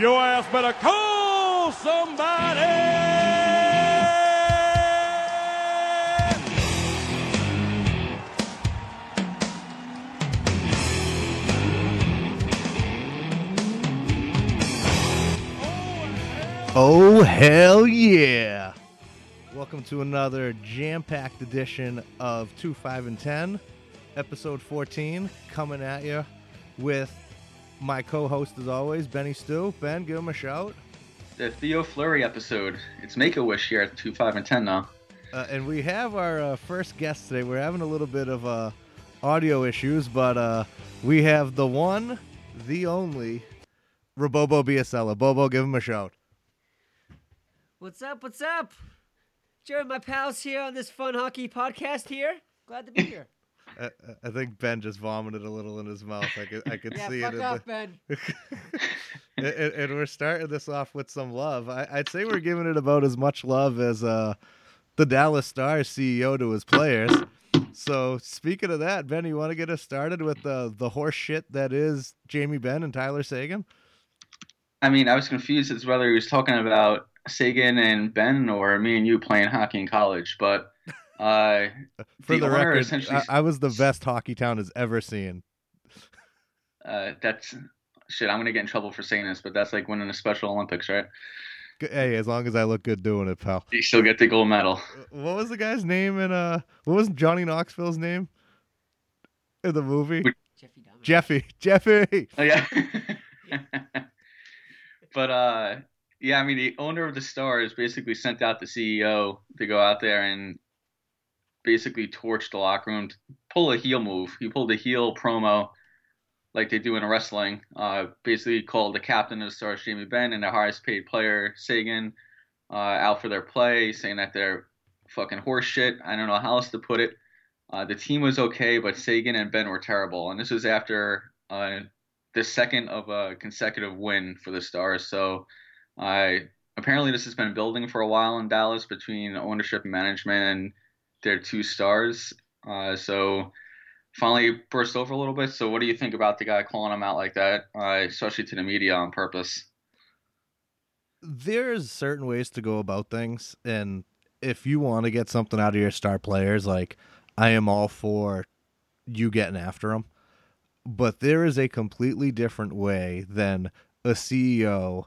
Your ass better call somebody! Oh, hell yeah! Welcome to another jam-packed edition of 2, 5, and 10, episode 14, coming at you with my co-host, as always, Benny Stu. Ben, give him a shout. The Theo Fleury episode. It's Make-A-Wish here at 2, 5, and 10 now. And we have our first guest today. We're having a little bit of audio issues, but we have the one, the only, Robobo Biazella. Bobo, give him a shout. What's up? What's up? Jared, my pals here on this fun hockey podcast here. Glad to be here. I think Ben just vomited a little in his mouth. I could see it. Yeah, fuck off, Ben. and we're starting this off with some love. I'd say we're giving it about as much love as the Dallas Stars CEO to his players. So speaking of that, Ben, you want to get us started with the horse shit that is Jamie Benn and Tyler Seguin? I mean, I was confused as whether he was talking about Seguin and Ben or me and you playing hockey in college, but... For the record, essentially... I was the best hockey town has ever seen. That's shit. I'm going to get in trouble for saying this, but that's like winning the Special Olympics, right? Hey, as long as I look good doing it, pal. You still get the gold medal. What was the guy's name in, what was Johnny Knoxville's name in the movie? Jeffy. Oh, yeah. But, yeah, I mean, the owner of the Stars basically sent out the CEO to go out there and basically torched the locker room, pull a heel move. He pulled a heel promo like they do in wrestling, basically called the captain of the Stars, Jamie Benn, and the highest paid player, Seguin, out for their play, saying that they're fucking horse shit. I don't know how else to put it. The team was okay, but Seguin and Benn were terrible. And this was after the second of a consecutive win for the Stars. So apparently this has been building for a while in Dallas between ownership and management and their two stars, so finally burst over a little bit. So what do you think about the guy calling him out like that, especially to the media on purpose? There's certain ways to go about things, and if you want to get something out of your star players, like I am all for you getting after them, but there is a completely different way than a CEO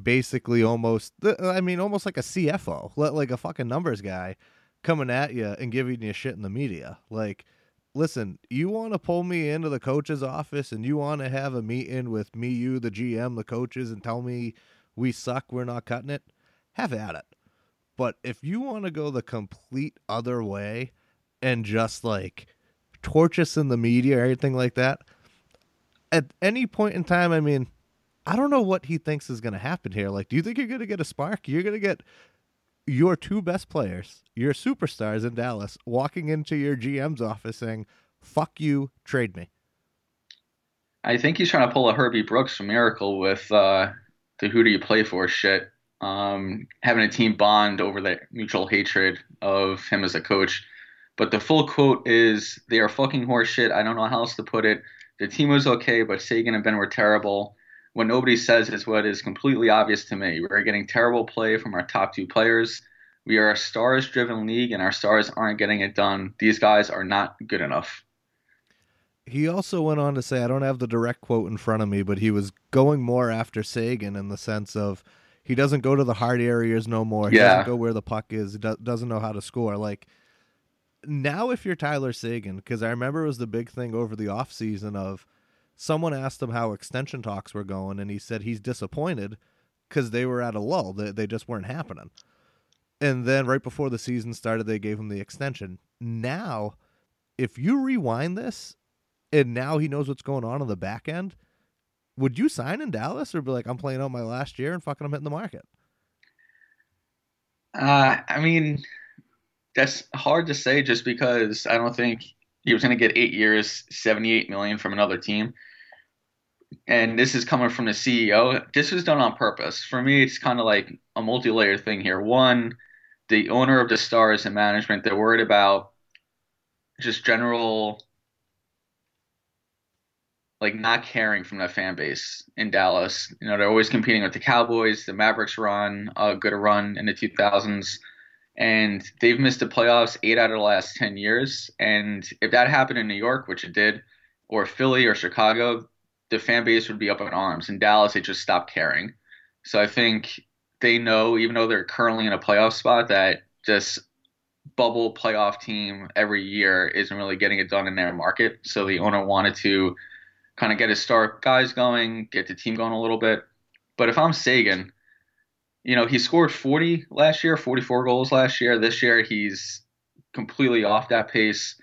basically almost like a CFO, like a fucking numbers guy, coming at you and giving you shit in the media. Like, listen, you want to pull me into the coach's office and you want to have a meeting with me, you, the GM, the coaches, and tell me we suck, we're not cutting it, have at it. But if you want to go the complete other way and just like torch us in the media or anything like that, at any point in time, I mean, I don't know what he thinks is going to happen here. Like, do you think you're going to get a spark? You're going to get your two best players, your superstars in Dallas, walking into your GM's office saying, fuck you, trade me. I think he's trying to pull a Herbie Brooks from Miracle with the who do you play for shit. Having a team bond over that mutual hatred of him as a coach. But the full quote is, they are fucking horse shit. I don't know how else to put it. The team was okay, but Seguin and Ben were terrible. What nobody says is what is completely obvious to me. We're getting terrible play from our top two players. We are a stars-driven league, and our stars aren't getting it done. These guys are not good enough. He also went on to say, I don't have the direct quote in front of me, but he was going more after Seguin in the sense of he doesn't go to the hard areas no more. He doesn't go where the puck is. He doesn't know how to score. Like, now if you're Tyler Seguin, because I remember it was the big thing over the offseason of, someone asked him how extension talks were going, and he said he's disappointed because they were at a lull. They just weren't happening. And then right before the season started, they gave him the extension. Now, if you rewind this, and now he knows what's going on the back end, would you sign in Dallas or be like, I'm playing out my last year and fucking I'm hitting the market? I mean, that's hard to say just because I don't think – he was going to get 8 years, $78 million from another team. And this is coming from the CEO. This was done on purpose. For me, it's kind of like a multi-layered thing here. One, the owner of the Stars and management, they're worried about just general like not caring from the fan base in Dallas. You know, they're always competing with the Cowboys. The Mavericks were on a good run in the 2000s, and they've missed the playoffs 8 out of the last 10 years. And if that happened in New York, which it did, or Philly or Chicago, the fan base would be up in arms. In Dallas, they just stopped caring. So I think they know, even though they're currently in a playoff spot, that this bubble playoff team every year isn't really getting it done in their market. So the owner wanted to kind of get his star guys going, get the team going a little bit. But if I'm Seguin, you know, he scored 40 last year, 44 goals last year. This year, he's completely off that pace.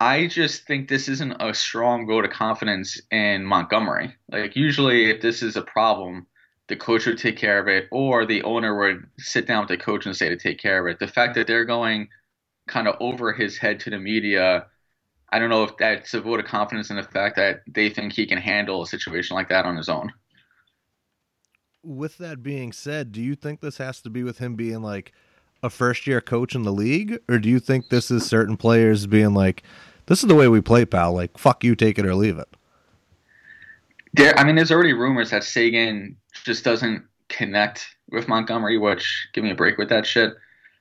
I just think this isn't a strong vote of confidence in Montgomery. Like, usually if this is a problem, the coach would take care of it, or the owner would sit down with the coach and say to take care of it. The fact that they're going kind of over his head to the media, I don't know if that's a vote of confidence in the fact that they think he can handle a situation like that on his own. With that being said, do you think this has to be with him being like a first-year coach in the league? Or do you think this is certain players being like, this is the way we play, pal. Like, fuck you, take it or leave it. There, I mean, there's already rumors that Seguin just doesn't connect with Montgomery, which, give me a break with that shit.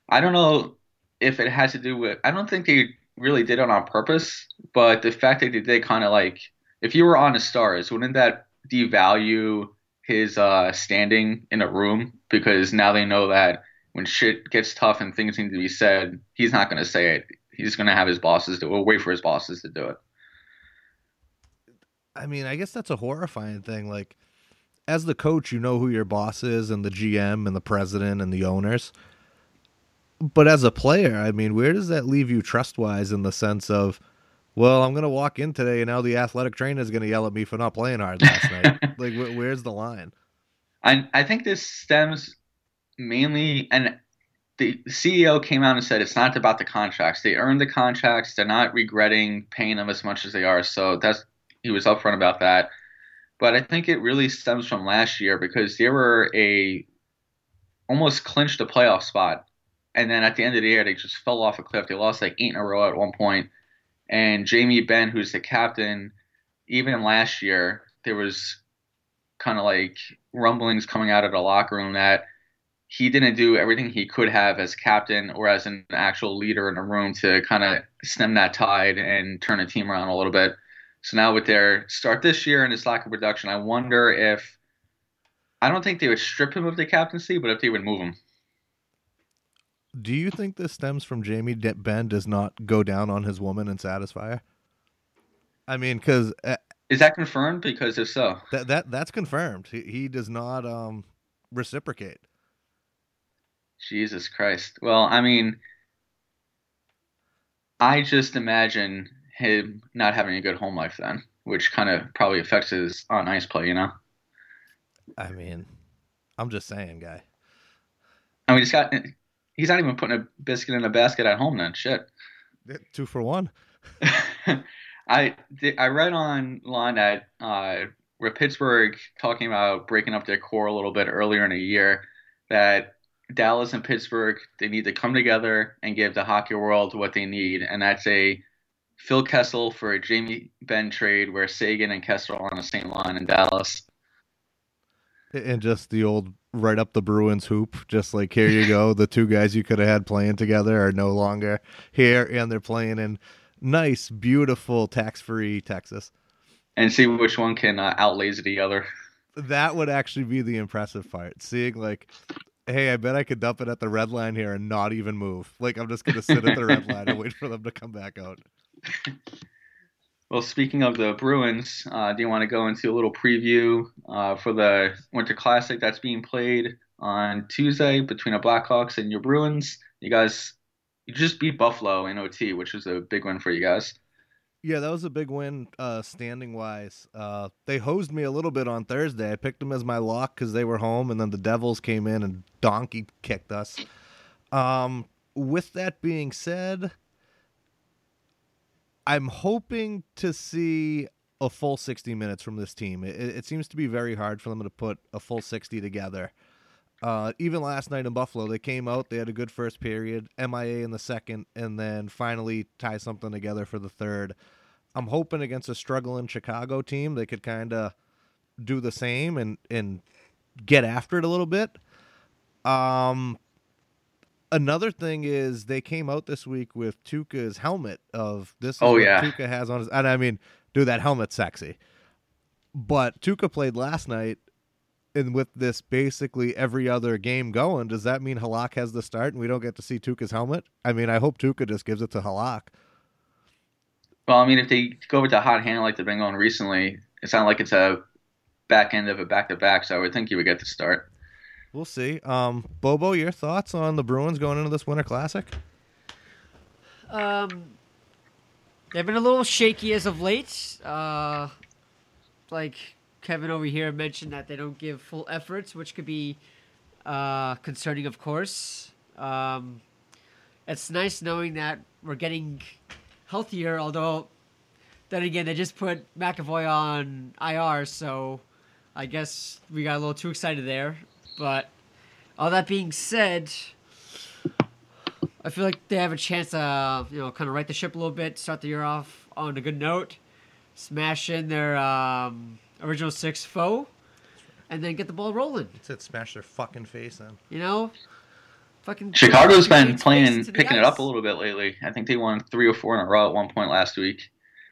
I don't know if it has to do with – I don't think they – really did it on purpose, but the fact that they kind of like, if you were on the Stars, wouldn't that devalue his standing in a room? Because now they know that when shit gets tough and things need to be said, he's not going to say it. He's going to have his bosses do it, or wait for his bosses to do it. I mean, I guess that's a horrifying thing. Like, as the coach, you know who your boss is, and the GM and the president and the owners. But as a player, I mean, where does that leave you trust-wise in the sense of, well, I'm going to walk in today and now the athletic trainer is going to yell at me for not playing hard last night. Like, where's the line? I think this stems mainly, and the CEO came out and said it's not about the contracts. They earned the contracts. They're not regretting paying them as much as they are. So that's, he was upfront about that. But I think it really stems from last year because they were almost clinched a playoff spot. And then at the end of the year, they just fell off a cliff. They lost like 8 in a row at one point. And Jamie Benn, who's the captain, even last year, there was kind of like rumblings coming out of the locker room that he didn't do everything he could have as captain or as an actual leader in the room to kind of stem that tide and turn the team around a little bit. So now with their start this year and his lack of production, I wonder if – I don't think they would strip him of the captaincy, but if they would move him. Do you think this stems from Jamie Benn does not go down on his woman and satisfy her? I mean, because... is that confirmed? Because if so... That's confirmed. He does not reciprocate. Jesus Christ. Well, I mean, I just imagine him not having a good home life then, which kind of probably affects his on-ice play, you know? I mean, I'm just saying, guy. I mean, he's not even putting a biscuit in a basket at home then. Shit. 2 for 1. I read online that where Pittsburgh talking about breaking up their core a little bit earlier in the year, that Dallas and Pittsburgh, they need to come together and give the hockey world what they need. And that's a Phil Kessel for a Jamie Benn trade where Seguin and Kessel are on the same line in Dallas. And just the old... right up the Bruins hoop, just like, here you go, the two guys you could have had playing together are no longer here, and they're playing in nice, beautiful, tax-free Texas. And see which one can outlazy the other. That would actually be the impressive part, seeing like, hey, I bet I could dump it at the red line here and not even move. Like, I'm just going to sit at the red line and wait for them to come back out. Well, speaking of the Bruins, do you want to go into a little preview for the Winter Classic that's being played on Tuesday between the Blackhawks and your Bruins? You guys, you just beat Buffalo in OT, which was a big win for you guys. Yeah, that was a big win standing-wise. They hosed me a little bit on Thursday. I picked them as my lock because they were home, and then the Devils came in and donkey kicked us. With that being said... I'm hoping to see a full 60 minutes from this team. It seems to be very hard for them to put a full 60 together. Even last night in Buffalo, they came out, they had a good first period, MIA in the second, and then finally tie something together for the third. I'm hoping against a struggling Chicago team, they could kind of do the same and get after it a little bit. Another thing is they came out this week with Tuukka's helmet of this. Oh, yeah. Tuukka has on his, and I mean, dude, that helmet's sexy. But Tuukka played last night, and with this basically every other game going, does that mean Halak has the start and we don't get to see Tuukka's helmet? I mean, I hope Tuukka just gives it to Halak. Well, I mean, if they go with the hot hand like they've been going recently, it sounds like it's a back end of a back-to-back, so I would think you would get the start. We'll see. Bobo, your thoughts on the Bruins going into this Winter Classic? They've been a little shaky as of late. Like Kevin over here mentioned that they don't give full efforts, which could be concerning, of course. It's nice knowing that we're getting healthier, although then again, they just put McAvoy on IR, so I guess we got a little too excited there. But all that being said, I feel like they have a chance to, you know, kind of right the ship a little bit, start the year off on a good note, smash in their original six foe, and then get the ball rolling. That's it, smash their fucking face in. You know? Fucking Chicago's been playing, picking it up a little bit lately. I think they won 3 or 4 in a row at one point last week.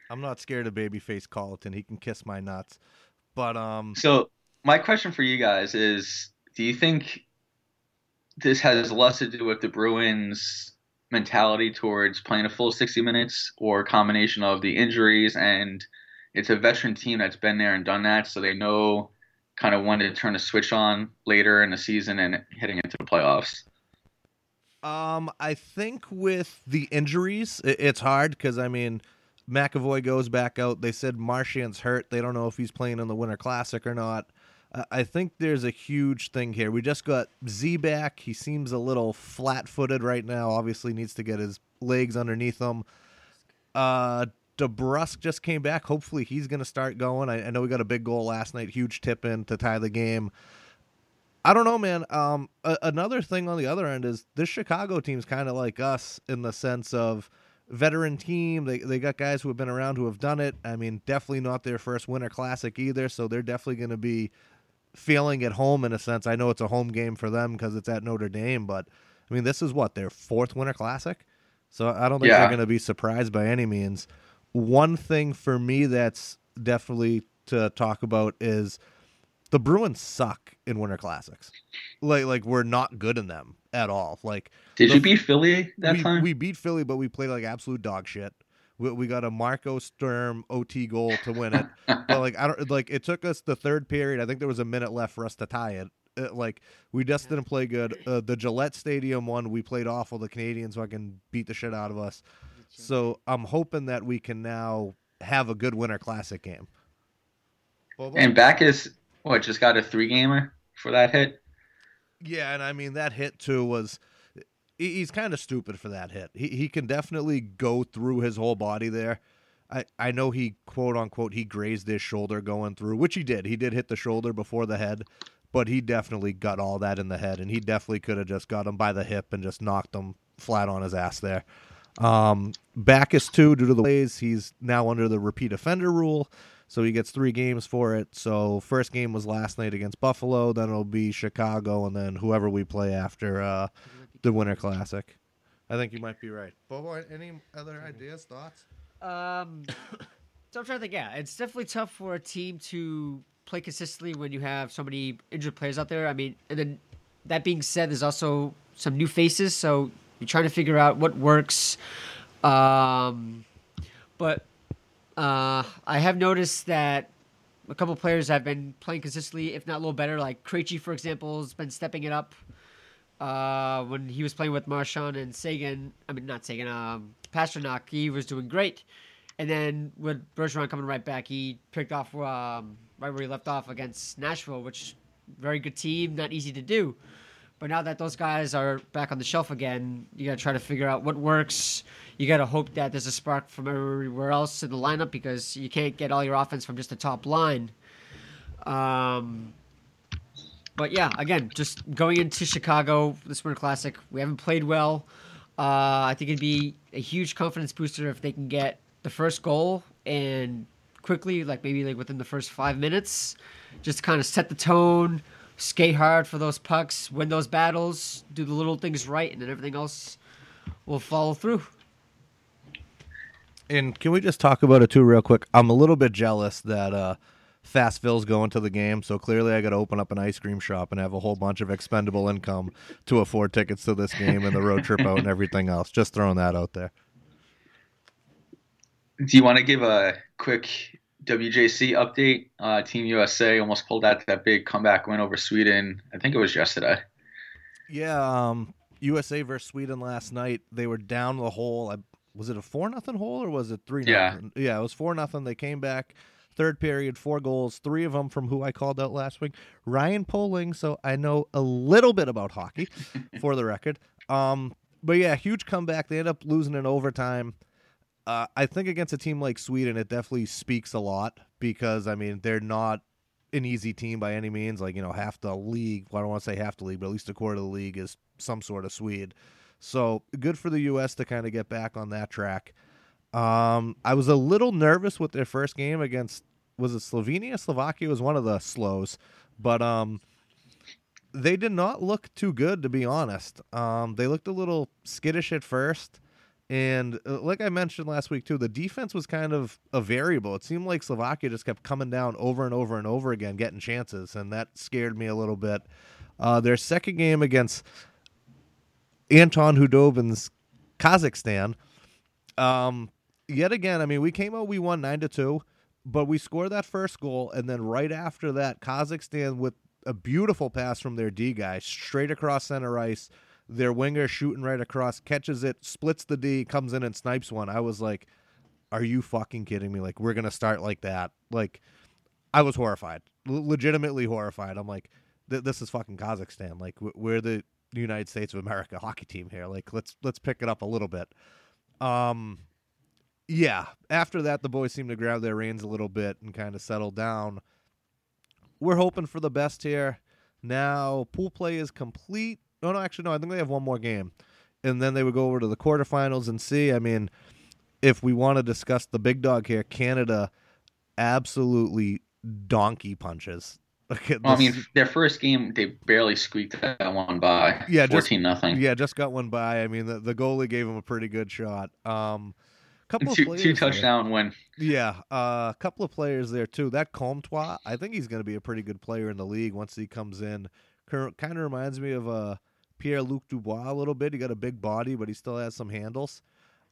I'm not scared of babyface Colleton. He can kiss my nuts. But so my question for you guys is, do you think this has less to do with the Bruins' mentality towards playing a full 60 minutes, or a combination of the injuries and it's a veteran team that's been there and done that, so they know kind of when to turn a switch on later in the season and heading into the playoffs? I think with the injuries, it's hard because, I mean, McAvoy goes back out. They said Marchand's hurt. They don't know if he's playing in the Winter Classic or not. I think there's a huge thing here. We just got Z back. He seems a little flat-footed right now. Obviously needs to get his legs underneath him. DeBrusk just came back. Hopefully he's going to start going. I know we got a big goal last night, huge tip-in to tie the game. I don't know, man. Another thing on the other end is this Chicago team's kind of like us in the sense of veteran team. They got guys who have been around who have done it. I mean, definitely not their first Winter Classic either, so they're definitely going to be feeling at home in a sense. I know it's a home game for them because it's at Notre Dame, but I mean, this is what, their 4th Winter Classic? So I don't think they're going to be surprised by any means. One thing for me that's definitely to talk about is the Bruins suck in Winter Classics. Like we're not good in them at all. Like, did you beat Philly that time? We beat Philly, but we played like absolute dog shit. We got a Marco Sturm OT goal to win it. But like, I don't like, it took us the third period. I think there was a minute left for us to tie it. Like, we just didn't play good. The Gillette Stadium one, we played awful. The Canadians fucking beat the shit out of us. So I'm hoping that we can now have a good Winter Classic game. And Backes, just got a 3-gamer for that hit? Yeah, and I mean, that hit, too, was... He's kind of stupid for that hit. He can definitely go through his whole body there. I know he, quote-unquote, he grazed his shoulder going through, which he did. He did hit the shoulder before the head, but he definitely got all that in the head, and he definitely could have just got him by the hip and just knocked him flat on his ass there. Backes, too, due to the ways, he's now under the repeat offender rule, so he gets 3 games for it. So first game was last night against Buffalo, then it'll be Chicago, and then whoever we play after the Winter Classic. I think you might be right. Bobo, any other ideas, thoughts? So I'm trying to think, it's definitely tough for a team to play consistently when you have so many injured players out there. I mean, and then that being said, there's also some new faces, so you're trying to figure out what works. I have noticed that a couple of players have been playing consistently, if not a little better. Like Krejci, for example, has been stepping it up. When he was playing with Marchand and Pasternak, he was doing great. And then with Bergeron coming right back, he picked off right where he left off against Nashville, which very good team, not easy to do. But now that those guys are back on the shelf again, you got to try to figure out what works. You got to hope that there's a spark from everywhere else in the lineup because you can't get all your offense from just the top line. But yeah, again, just going into Chicago, this Winter Classic, we haven't played well. I think it'd be a huge confidence booster if they can get the first goal and quickly, like maybe like within the first 5 minutes, just kind of set the tone, skate hard for those pucks, win those battles, do the little things right, and then everything else will follow through. And can we just talk about it too real quick? I'm a little bit jealous that Fast Phil's going to the game, so clearly I got to open up an ice cream shop and have a whole bunch of expendable income to afford tickets to this game and the road trip out and everything else. Just throwing that out there. Do you want to give a quick WJC update? Team USA almost pulled out that big comeback win over Sweden. I think it was yesterday. Yeah, USA versus Sweden last night. They were down the hole. Was it a 4-0 hole or was it 3-0? Yeah, it was 4-0. They came back. Third period, 4 goals, 3 of them from who I called out last week, Ryan Poling, so I know a little bit about hockey, for the record. But yeah, huge comeback. They end up losing in overtime. I think against a team like Sweden, it definitely speaks a lot because, I mean, they're not an easy team by any means. Like, you know, half the league, well, I don't want to say half the league, but at least a quarter of the league is some sort of Swede. So good for the U.S. to kind of get back on that track. I was a little nervous with their first game against, was it Slovenia? Slovakia was one of the slows, but they did not look too good, to be honest. They looked a little skittish at first, and like I mentioned last week too, the defense was kind of a variable. It seemed like Slovakia just kept coming down over and over and over again, getting chances, and that scared me a little bit. Their second game against Anton Hudobin's Kazakhstan, yet again, I mean, we came out, we won 9-2, but we scored that first goal, and then right after that, Kazakhstan with a beautiful pass from their D guy, straight across center ice, their winger shooting right across, catches it, splits the D, comes in and snipes one. I was like, are you fucking kidding me? Like, we're going to start like that. Like, I was horrified, legitimately horrified. I'm like, this is fucking Kazakhstan. Like, we're the United States of America hockey team here. Like, let's pick it up a little bit. Yeah, after that, the boys seem to grab their reins a little bit and kind of settle down. We're hoping for the best here. Now, pool play is complete. Oh, no, actually, no, I think they have one more game. And then they would go over to the quarterfinals and see. I mean, if we want to discuss the big dog here, Canada absolutely donkey punches. Okay, well, I mean, their first game, they barely squeaked that one by. Yeah, 14-0. Yeah, just got one by. I mean, the goalie gave him a pretty good shot. Two touchdown win. Yeah, a couple of players there, too. That Comtois, I think he's going to be a pretty good player in the league once he comes in. Kind of reminds me of Pierre-Luc Dubois a little bit. He got a big body, but he still has some handles.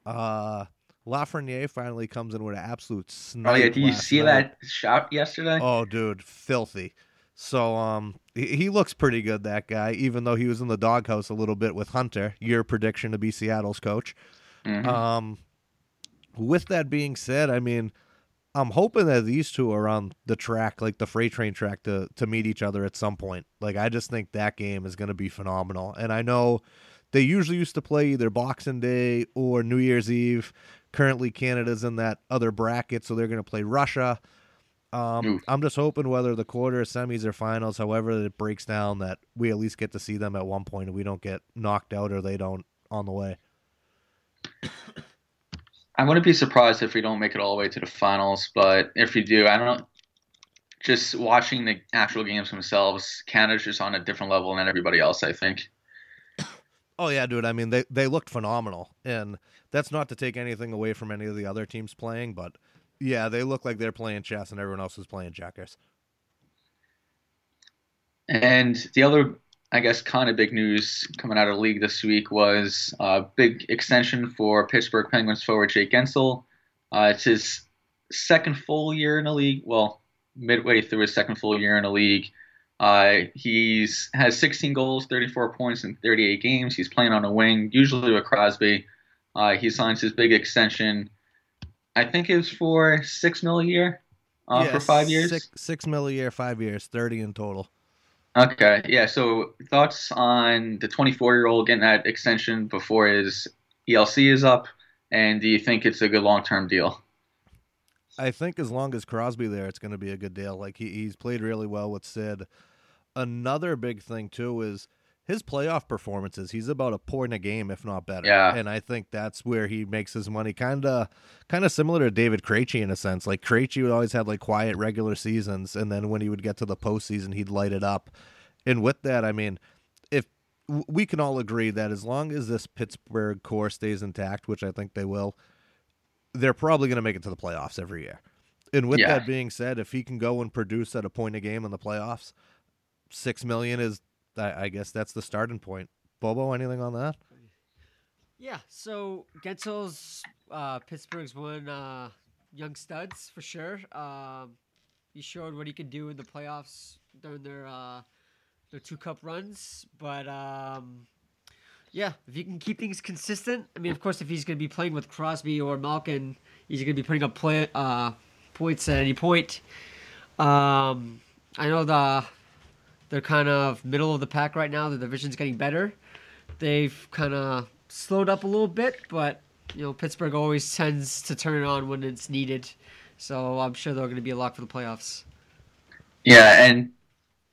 Lafreniere finally comes in with an absolute snipe. Oh, yeah, did you see that shot yesterday? Oh, dude, filthy. So he looks pretty good, that guy, even though he was in the doghouse a little bit with Hunter, your prediction to be Seattle's coach. Mm-hmm. With that being said, I mean, I'm hoping that these two are on the track, like the freight train track, to meet each other at some point. Like, I just think that game is going to be phenomenal. And I know they usually used to play either Boxing Day or New Year's Eve. Currently, Canada's in that other bracket, so they're going to play Russia. I'm just hoping whether the quarter, semis, or finals, however it breaks down, that we at least get to see them at one point and we don't get knocked out or they don't on the way. I wouldn't be surprised if we don't make it all the way to the finals, but if we do, I don't know. Just watching the actual games themselves, Canada's just on a different level than everybody else, I think. Oh, yeah, dude. I mean, they looked phenomenal, and that's not to take anything away from any of the other teams playing, but, yeah, they look like they're playing chess and everyone else is playing checkers. And the other, I guess, kind of big news coming out of the league this week was a big extension for Pittsburgh Penguins forward Jake Guentzel. It's his second full year in the league. Well, midway through his second full year in the league. He's has 16 goals, 34 points in 38 games. He's playing on a wing, usually with Crosby. He signs his big extension. I think it was for $6 million a year for 5 years. $6 million a year, 5 years, 30 in total. Okay, yeah. So thoughts on the 24-year-old getting that extension before his ELC is up, and do you think it's a good long-term deal? I think as long as Crosby there, it's going to be a good deal. Like he's played really well with Sid. Another big thing, too, is his playoff performances, he's about a point a game, if not better. Yeah. And I think that's where he makes his money. Kind of similar to David Krejci in a sense. Like Krejci would always have like quiet regular seasons, and then when he would get to the postseason, he'd light it up. And with that, I mean, if we can all agree that as long as this Pittsburgh core stays intact, which I think they will, they're probably going to make it to the playoffs every year. And with that being said, if he can go and produce at a point a game in the playoffs, $6 million is, I guess that's the starting point. Bobo, anything on that? Yeah, so Guentzel's Pittsburgh's one young studs for sure. He showed what he can do in the playoffs during their two cup runs. But yeah, if you can keep things consistent, I mean, of course, if he's going to be playing with Crosby or Malkin, he's going to be putting up points at any point. I know they're kind of middle of the pack right now. The division's getting better. They've kind of slowed up a little bit, but you know Pittsburgh always tends to turn it on when it's needed. So I'm sure they're going to be a lock for the playoffs. Yeah, and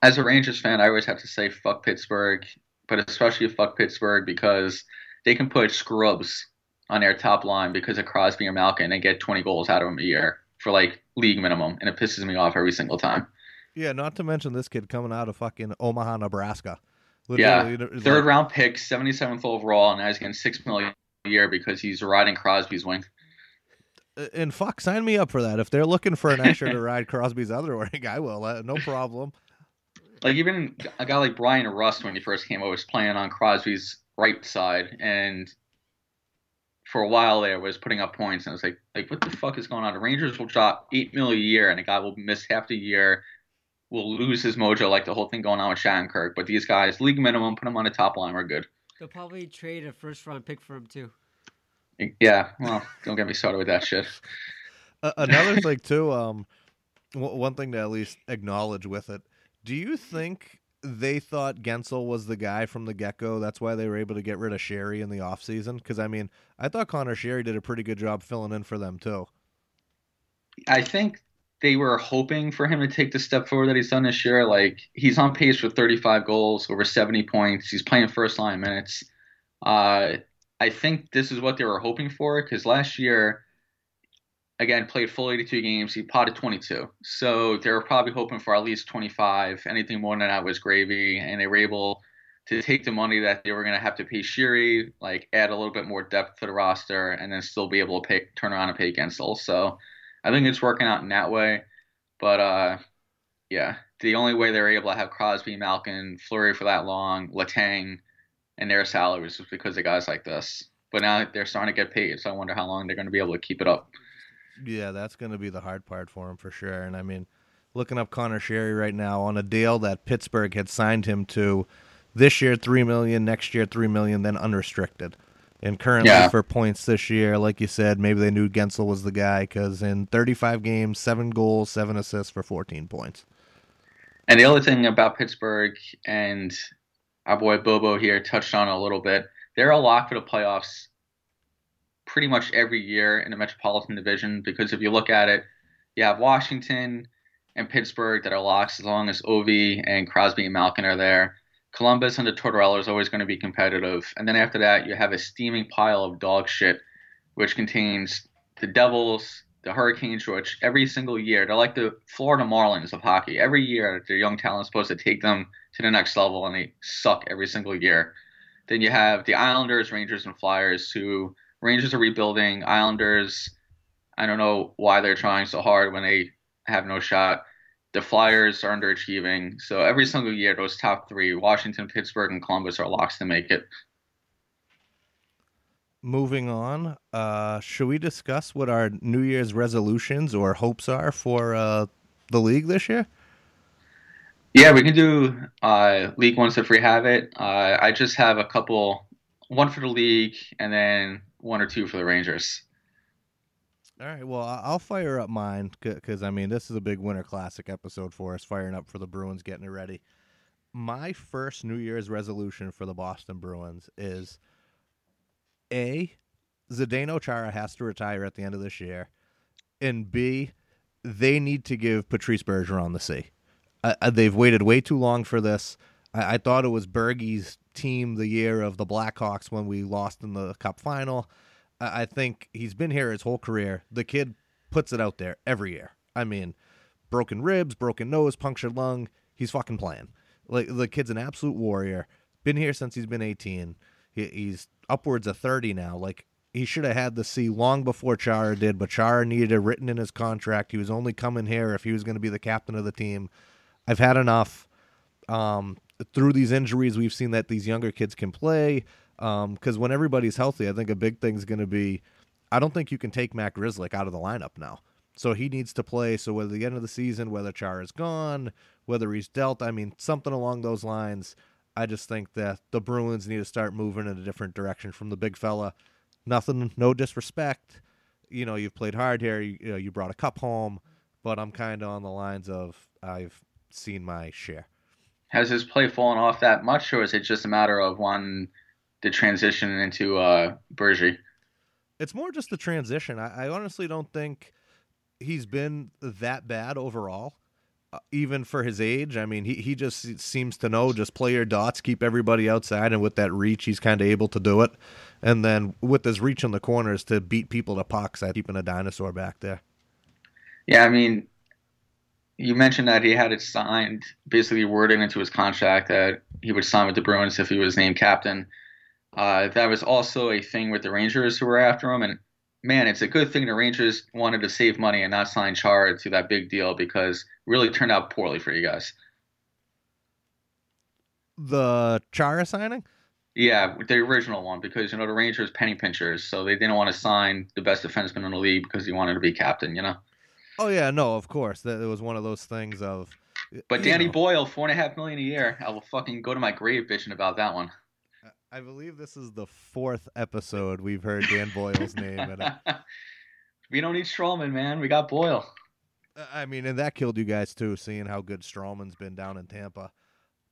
as a Rangers fan, I always have to say fuck Pittsburgh, but especially fuck Pittsburgh because they can put scrubs on their top line because of Crosby or Malkin and get 20 goals out of them a year for like league minimum, and it pisses me off every single time. Yeah, not to mention this kid coming out of fucking Omaha, Nebraska. Literally, yeah, third-round pick, 77th overall, and now he's getting $6 million a year because he's riding Crosby's wing. And fuck, sign me up for that. If they're looking for an extra to ride Crosby's other wing, I will. No problem. Like, even a guy like Brian Rust, when he first came over, was playing on Crosby's right side, and for a while there was putting up points, and I was like, what the fuck is going on? The Rangers will drop $8 million a year, and a guy will miss half the year, will lose his mojo, like the whole thing going on with Shattenkirk. But these guys, league minimum, put them on the top line, we're good. They'll probably trade a first-round pick for him, too. Yeah, well, don't get me started with that shit. Another thing, too, one thing to at least acknowledge with it, do you think they thought Guentzel was the guy from the get-go? That's why they were able to get rid of Sheary in the offseason? Because, I mean, I thought Conor Sheary did a pretty good job filling in for them, too. I think they were hoping for him to take the step forward that he's done this year. Like, he's on pace for 35 goals, over 70 points. He's playing first-line minutes. I think this is what they were hoping for because last year, again, played full 82 games. He potted 22. So they were probably hoping for at least 25. Anything more than that was gravy. And they were able to take the money that they were going to have to pay Sheary, like add a little bit more depth to the roster, and then still be able to turn around and pay Guentzel. So I think it's working out in that way. But, yeah, the only way they were able to have Crosby, Malkin, Fleury for that long, Letang, and their salaries was because of guys like this. But now they're starting to get paid, so I wonder how long they're going to be able to keep it up. Yeah, that's going to be the hard part for him for sure. And, I mean, looking up Conor Sheary right now on a deal that Pittsburgh had signed him to this year, $3 million, next year, $3 million, then unrestricted. And currently for points this year, like you said, maybe they knew Guentzel was the guy because in 35 games, 7 goals, 7 assists for 14 points. And the other thing about Pittsburgh, and our boy Bobo here touched on it a little bit, they're a lock for the playoffs pretty much every year in the Metropolitan Division because if you look at it, you have Washington and Pittsburgh that are locks as long as Ovi and Crosby and Malkin are there. Columbus and the Tortorella is always going to be competitive. And then after that, you have a steaming pile of dog shit, which contains the Devils, the Hurricanes, which every single year, they're like the Florida Marlins of hockey. Every year, their young talent is supposed to take them to the next level, and they suck every single year. Then you have the Islanders, Rangers, and Flyers, who Rangers are rebuilding. Islanders, I don't know why they're trying so hard when they have no shot. The Flyers are underachieving. So every single year, those top three, Washington, Pittsburgh, and Columbus, are locks to make it. Moving on, should we discuss what our New Year's resolutions or hopes are for the league this year? Yeah, we can do league ones if we have it. I just have a couple, one for the league and then one or two for the Rangers. All right, well, I'll fire up mine because, I mean, this is a big Winter Classic episode for us, firing up for the Bruins, getting it ready. My first New Year's resolution for the Boston Bruins is, A, Zdeno Chara has to retire at the end of this year, and B, they need to give Patrice Bergeron the C. They've waited way too long for this. I thought it was Bergey's team the year of the Blackhawks when we lost in the Cup final. I think he's been here his whole career. The kid puts it out there every year. I mean, broken ribs, broken nose, punctured lung. He's fucking playing. Like, the kid's an absolute warrior. Been here since he's been 18. He's upwards of 30 now. Like, he should have had the C long before Chara did, but Chara needed it written in his contract. He was only coming here if he was going to be the captain of the team. I've had enough. Through these injuries, we've seen that these younger kids can play. Because when everybody's healthy, I think a big thing's going to be, I don't think you can take Mac Rizlik out of the lineup now. So he needs to play. So whether the end of the season, whether Chara is gone, whether he's dealt, I mean, something along those lines. I just think that the Bruins need to start moving in a different direction from the big fella. Nothing, no disrespect. You know, you've played hard here. You know, you brought a cup home, but I'm kind of on the lines of I've seen my share. Has his play fallen off that much, or is it just a matter of one, the transition into Bergey? It's more just the transition. I honestly don't think he's been that bad overall, even for his age. I mean, he just seems to know, just play your dots, keep everybody outside, and with that reach, he's kind of able to do it. And then with his reach in the corners to beat people to pucks, I keeping a dinosaur back there. Yeah, I mean, you mentioned that he had it signed, basically worded into his contract that he would sign with the Bruins if he was named captain. That was also a thing with the Rangers who were after him. And, man, it's a good thing the Rangers wanted to save money and not sign Chara to that big deal, because it really turned out poorly for you guys. The Chara signing? Yeah, the original one, because, you know, the Rangers penny pinchers, so they didn't want to sign the best defenseman in the league because he wanted to be captain, you know? Oh, yeah, no, of course. That it was one of those things of... But Danny Boyle, $4.5 million a year. I will fucking go to my grave bitching about that one. I believe this is the fourth episode we've heard Dan Boyle's name. We don't need Strowman, man. We got Boyle. I mean, and that killed you guys, too, seeing how good Strowman's been down in Tampa.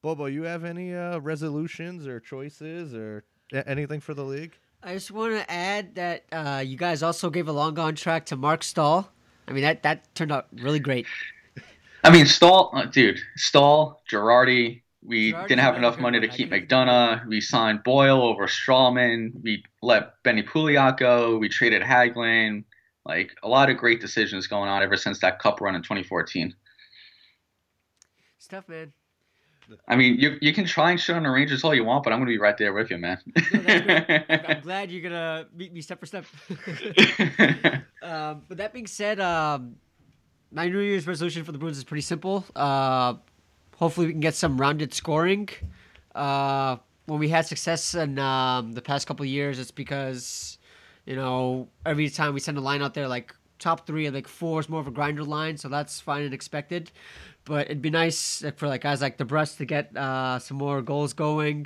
Bobo, you have any resolutions or choices or anything for the league? I just want to add that you guys also gave a long contract to Mark Stahl. I mean, that turned out really great. I mean, Stahl, Girardi, we didn't have enough money to keep McDonough. We signed Boyle over Strawman. We let Benny Pugliac go. We traded Hagelin. Like, a lot of great decisions going on ever since that cup run in 2014. It's tough, man. I mean, you can try and shit on the Rangers all you want, but I'm going to be right there with you, man. No, that's great. I'm glad you're going to meet me step for step. But that being said, my New Year's resolution for the Bruins is pretty simple. Hopefully we can get some rounded scoring. When we had success in the past couple of years, it's because, you know, every time we send a line out there, like, top three and like four is more of a grinder line, so that's fine and expected. But it'd be nice for like guys like DeBrus to get some more goals going.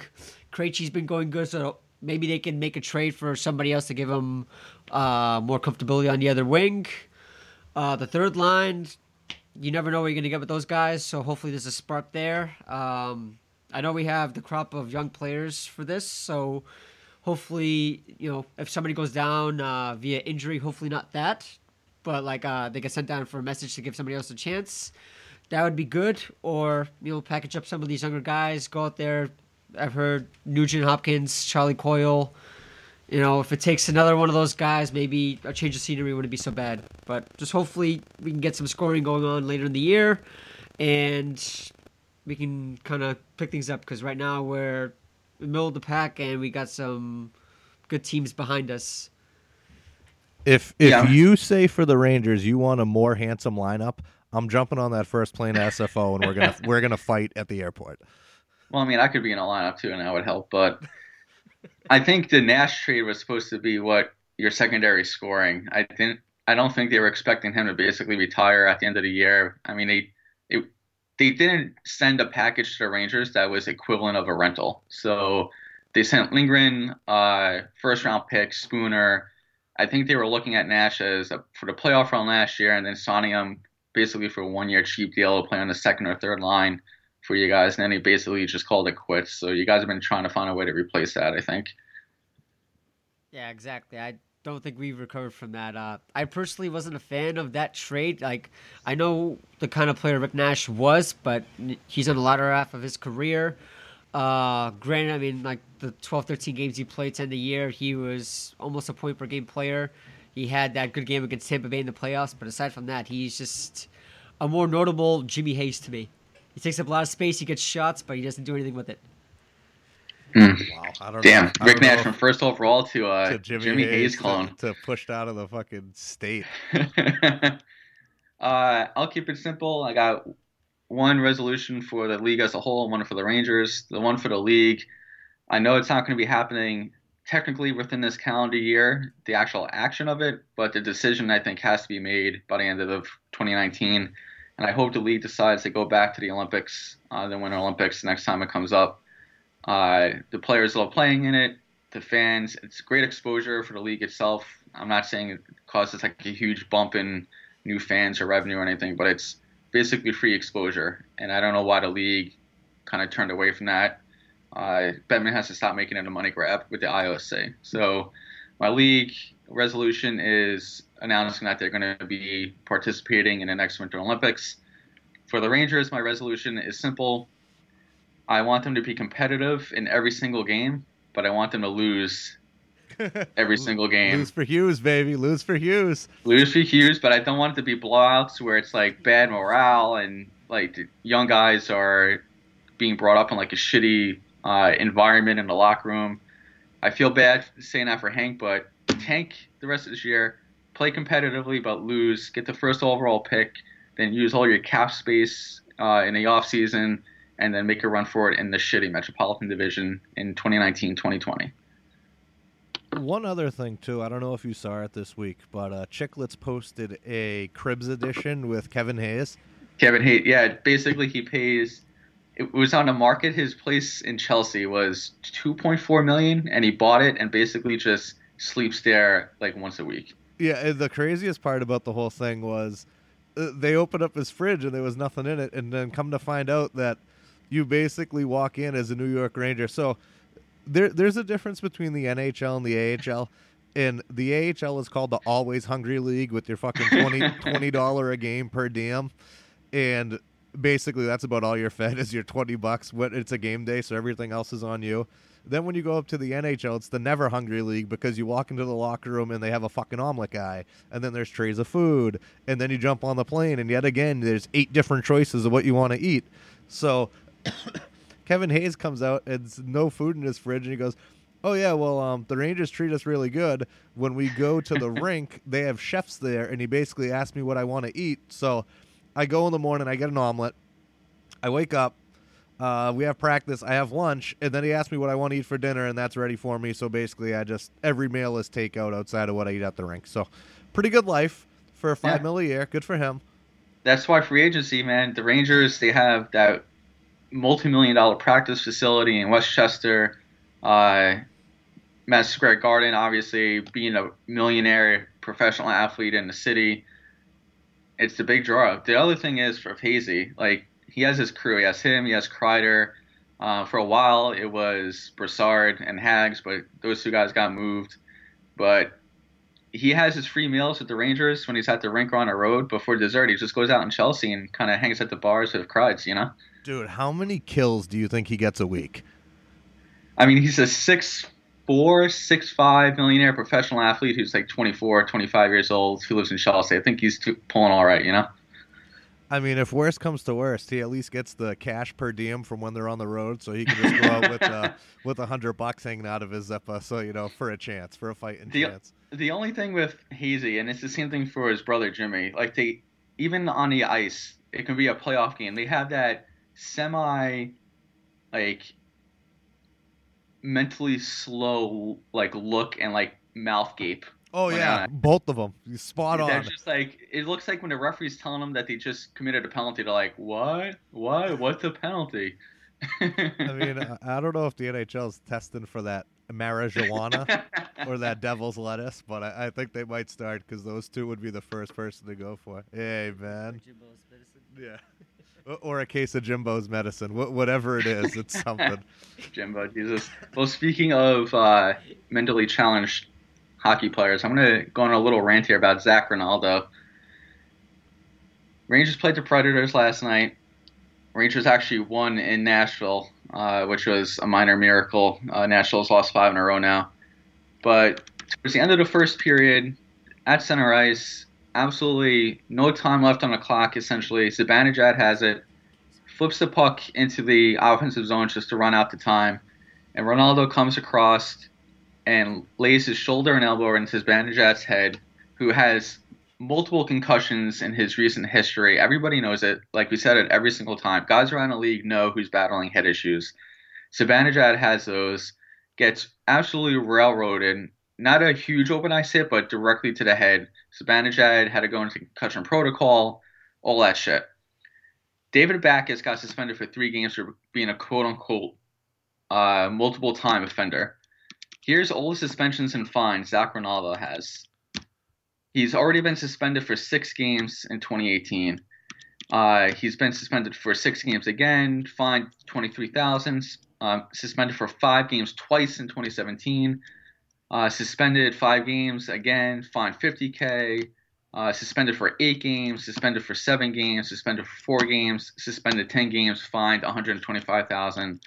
Krejci's been going good, so maybe they can make a trade for somebody else to give him more comfortability on the other wing. The third line, you never know what you're going to get with those guys, so hopefully there's a spark there. I know we have the crop of young players for this, so hopefully, you know, if somebody goes down via injury, hopefully not that. But, like, they get sent down for a message to give somebody else a chance. That would be good. Or, you know, package up some of these younger guys, go out there. I've heard Nugent Hopkins, Charlie Coyle. You know, if it takes another one of those guys, maybe a change of scenery wouldn't be so bad. But just hopefully we can get some scoring going on later in the year. And we can kind of pick things up. Because right now we're in the middle of the pack and we got some good teams behind us. If you say for the Rangers you want a more handsome lineup, I'm jumping on that first plane to SFO and we're gonna fight at the airport. Well, I mean, I could be in a lineup too, and that would help. But I think the Nash trade was supposed to be what your secondary scoring. I don't think they were expecting him to basically retire at the end of the year. I mean, they didn't send a package to the Rangers that was equivalent of a rental. So they sent Lindgren, first round pick, Spooner. I think they were looking at Nash as for the playoff run last year, and then signing him basically for a one-year cheap deal to play on the second or third line for you guys. And then he basically just called it quits. So you guys have been trying to find a way to replace that, I think. Yeah, exactly. I don't think we've recovered from that. I personally wasn't a fan of that trade. Like, I know the kind of player Rick Nash was, but he's on the latter half of his career. Granted, I mean, like the 12, 13 games he played in the year, he was almost a point per game player. He had that good game against Tampa Bay in the playoffs, but aside from that, he's just a more notable Jimmy Hayes to me. He takes up a lot of space, he gets shots, but he doesn't do anything with it. Wow, I don't know. Damn, Rick Nash from first overall to Jimmy Hayes clone. To pushed out of the fucking state. I'll keep it simple. I got one resolution for the league as a whole and one for the Rangers. The one for the league, I know it's not going to be happening technically within this calendar year, the actual action of it, but the decision, I think, has to be made by the end of 2019. And I hope the league decides to go back to the Olympics, the Winter Olympics, the next time it comes up. The players love playing in it, the fans. It's great exposure for the league itself. I'm not saying it causes like a huge bump in new fans or revenue or anything, but it's basically free exposure. And I don't know why the league kind of turned away from that. Bettman has to stop making it a money grab with the IOC. So my league resolution is announcing that they're going to be participating in the next Winter Olympics. For the Rangers, my resolution is simple. I want them to be competitive in every single game, but I want them to lose every single game. Lose for Hughes, baby. Lose for Hughes. Lose for Hughes, but I don't want it to be blowouts where it's like bad morale and like the young guys are being brought up in like a shitty environment in the locker room. I feel bad saying that for Hank, but tank the rest of this year, play competitively but lose, get the first overall pick, then use all your cap space in the offseason, and then make a run for it in the shitty Metropolitan Division in 2019-2020. One other thing, too, I don't know if you saw it this week, but Chicklets posted a Cribs edition with Kevin Hayes. Kevin Hayes, yeah, basically he pays... It was on the market. His place in Chelsea was $2.4 million, and he bought it and basically just sleeps there like once a week. Yeah, and the craziest part about the whole thing was they opened up his fridge and there was nothing in it, and then come to find out that you basically walk in as a New York Ranger. So there's a difference between the NHL and the AHL. And the AHL is called the Always Hungry League with your fucking $20 a game per diem. And basically that's about all you're fed is your $20. It's a game day, so everything else is on you. Then when you go up to the NHL, it's the Never Hungry League because you walk into the locker room and they have a fucking omelet guy, and then there's trays of food, and then you jump on the plane, and yet again there's 8 different choices of what you want to eat. So Kevin Hayes comes out and there's no food in his fridge, and he goes, "Oh yeah, well the Rangers treat us really good. When we go to the rink, they have chefs there," and he basically asked me what I want to eat. So I go in the morning, I get an omelet, I wake up. We have practice, I have lunch, and then he asked me what I want to eat for dinner, and that's ready for me. So basically, I just, every meal is takeout outside of what I eat at the rink. So pretty good life for $5 million a year. Good for him. That's why free agency, man. The Rangers, they have that multi-million-dollar practice facility in Westchester, Madison Square Garden, obviously being a millionaire professional athlete in the city. It's the big draw. The other thing is for Hazy, like, he has his crew. He has him. He has Kreider. For a while, it was Brassard and Hags, but those two guys got moved. But he has his free meals with the Rangers when he's at the rink or on a road. Before dessert, he just goes out in Chelsea and kind of hangs at the bars with Kreids, you know? Dude, how many kills do you think he gets a week? I mean, he's a 6'4", 6'5", millionaire professional athlete who's like 24, 25 years old, who lives in Chelsea. I think he's pulling all right, you know? I mean, if worse comes to worst, he at least gets the cash per diem from when they're on the road, so he can just go out with $100 hanging out of his Zeppa, so, you know, for a chance, for a fighting chance. The only thing with Hazy, and it's the same thing for his brother Jimmy, like they, even on the ice, it can be a playoff game. They have that semi, like, mentally slow, like, look and, like, mouth gape. Oh, yeah, both of them. You're spot on. Just like, it looks like when the referee's telling them that they just committed a penalty, they're like, what? Why? What's a penalty? I mean, I don't know if the NHL's testing for that marijuana or that devil's lettuce, but I think they might start because those two would be the first person to go for. Hey, man. Jimbo's medicine. Yeah. Or a case of Jimbo's medicine. Whatever it is, it's something. Jimbo, Jesus. Well, speaking of mentally challenged hockey players, I'm going to go on a little rant here about Zac Rinaldo. Rangers played the Predators last night. Rangers actually won in Nashville, which was a minor miracle. Nashville's lost 5 in a row now. But towards the end of the first period, at center ice, absolutely no time left on the clock, essentially. Zibanejad has it, flips the puck into the offensive zone just to run out the time. And Ronaldo comes across and lays his shoulder and elbow into Zibanejad's head, who has multiple concussions in his recent history. Everybody knows it. Like we said it every single time. Guys around the league know who's battling head issues. Zibanejad has those, gets absolutely railroaded. Not a huge open ice hit, but directly to the head. Zibanejad had to go into concussion protocol, all that shit. David Backes got suspended for 3 games for being a quote-unquote multiple-time offender. Here's all the suspensions and fines Zac Rinaldo has. He's already been suspended for 6 games in 2018. He's been suspended for 6 games again, fined $23,000, suspended for 5 games twice in 2017, suspended 5 games again, fined $50,000, suspended for 8 games, suspended for 7 games, suspended for 4 games, suspended 10 games, fined $125,000,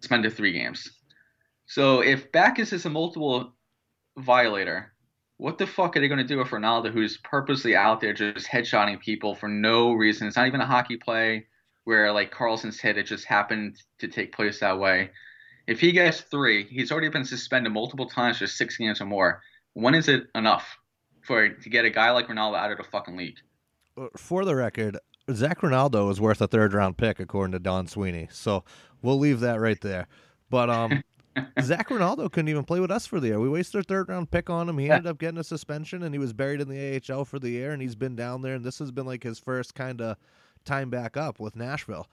suspended 3 games. So if Backes is a multiple violator, what the fuck are they going to do with Ronaldo, who's purposely out there just headshotting people for no reason? It's not even a hockey play where, like Carlson's hit, it just happened to take place that way. If he gets 3, he's already been suspended multiple times for 6 games or more. When is it enough to get a guy like Ronaldo out of the fucking league? For the record, Zac Rinaldo is worth a third-round pick, according to Don Sweeney. So we'll leave that right there. But Zac Rinaldo couldn't even play with us for the year. We wasted a third-round pick on him. He ended up getting a suspension, and he was buried in the AHL for the year, and he's been down there, and this has been like his first kind of time back up with Nashville.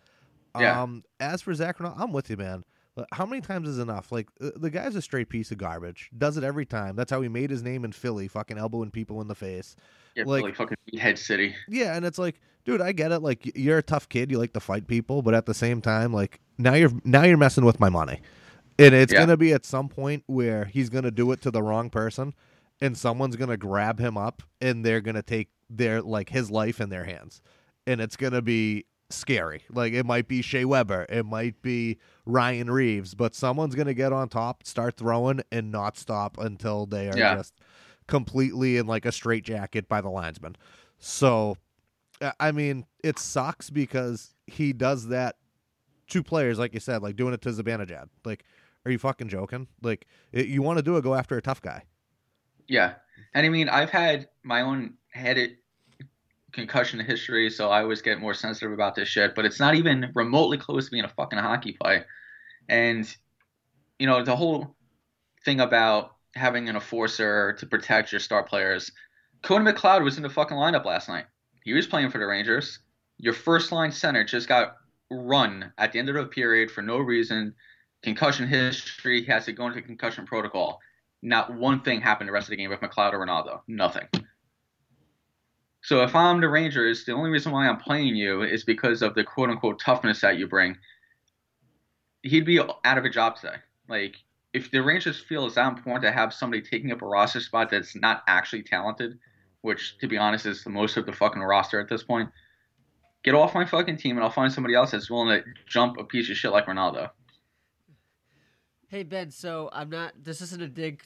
Yeah. As for Zac Rinaldo, I'm with you, man. How many times is enough? Like, the guy's a straight piece of garbage. Does it every time. That's how he made his name in Philly, fucking elbowing people in the face. Yeah, like fucking head city. Yeah, and it's like, dude, I get it. Like, you're a tough kid. You like to fight people, but at the same time, like, now you're messing with my money. And it's going to be at some point where he's going to do it to the wrong person, and someone's going to grab him up, and they're going to take his life in their hands. And it's going to be scary. Like, it might be Shea Weber. It might be Ryan Reeves. But someone's going to get on top, start throwing, and not stop until they are just completely in, like, a straitjacket by the linesman. So, I mean, it sucks because he does that to players, like you said, like doing it to Zibanejad. Like, are you fucking joking? Like, you want to do it, go after a tough guy. Yeah. And I mean, I've had my own head concussion history, so I always get more sensitive about this shit, but it's not even remotely close to being a fucking hockey play. And, you know, the whole thing about having an enforcer to protect your star players, Cody McLeod was in the fucking lineup last night. He was playing for the Rangers. Your first line center just got run at the end of the period for no reason. Concussion history, he has to go into concussion protocol. Not one thing happened the rest of the game with McLeod or Ronaldo. Nothing. So if I'm the Rangers, the only reason why I'm playing you is because of the quote-unquote toughness that you bring. He'd be out of a job today. Like, if the Rangers feel it's that important to have somebody taking up a roster spot that's not actually talented, which, to be honest, is the most of the fucking roster at this point, get off my fucking team, and I'll find somebody else that's willing to jump a piece of shit like Ronaldo. Hey, Ben, so this isn't a dig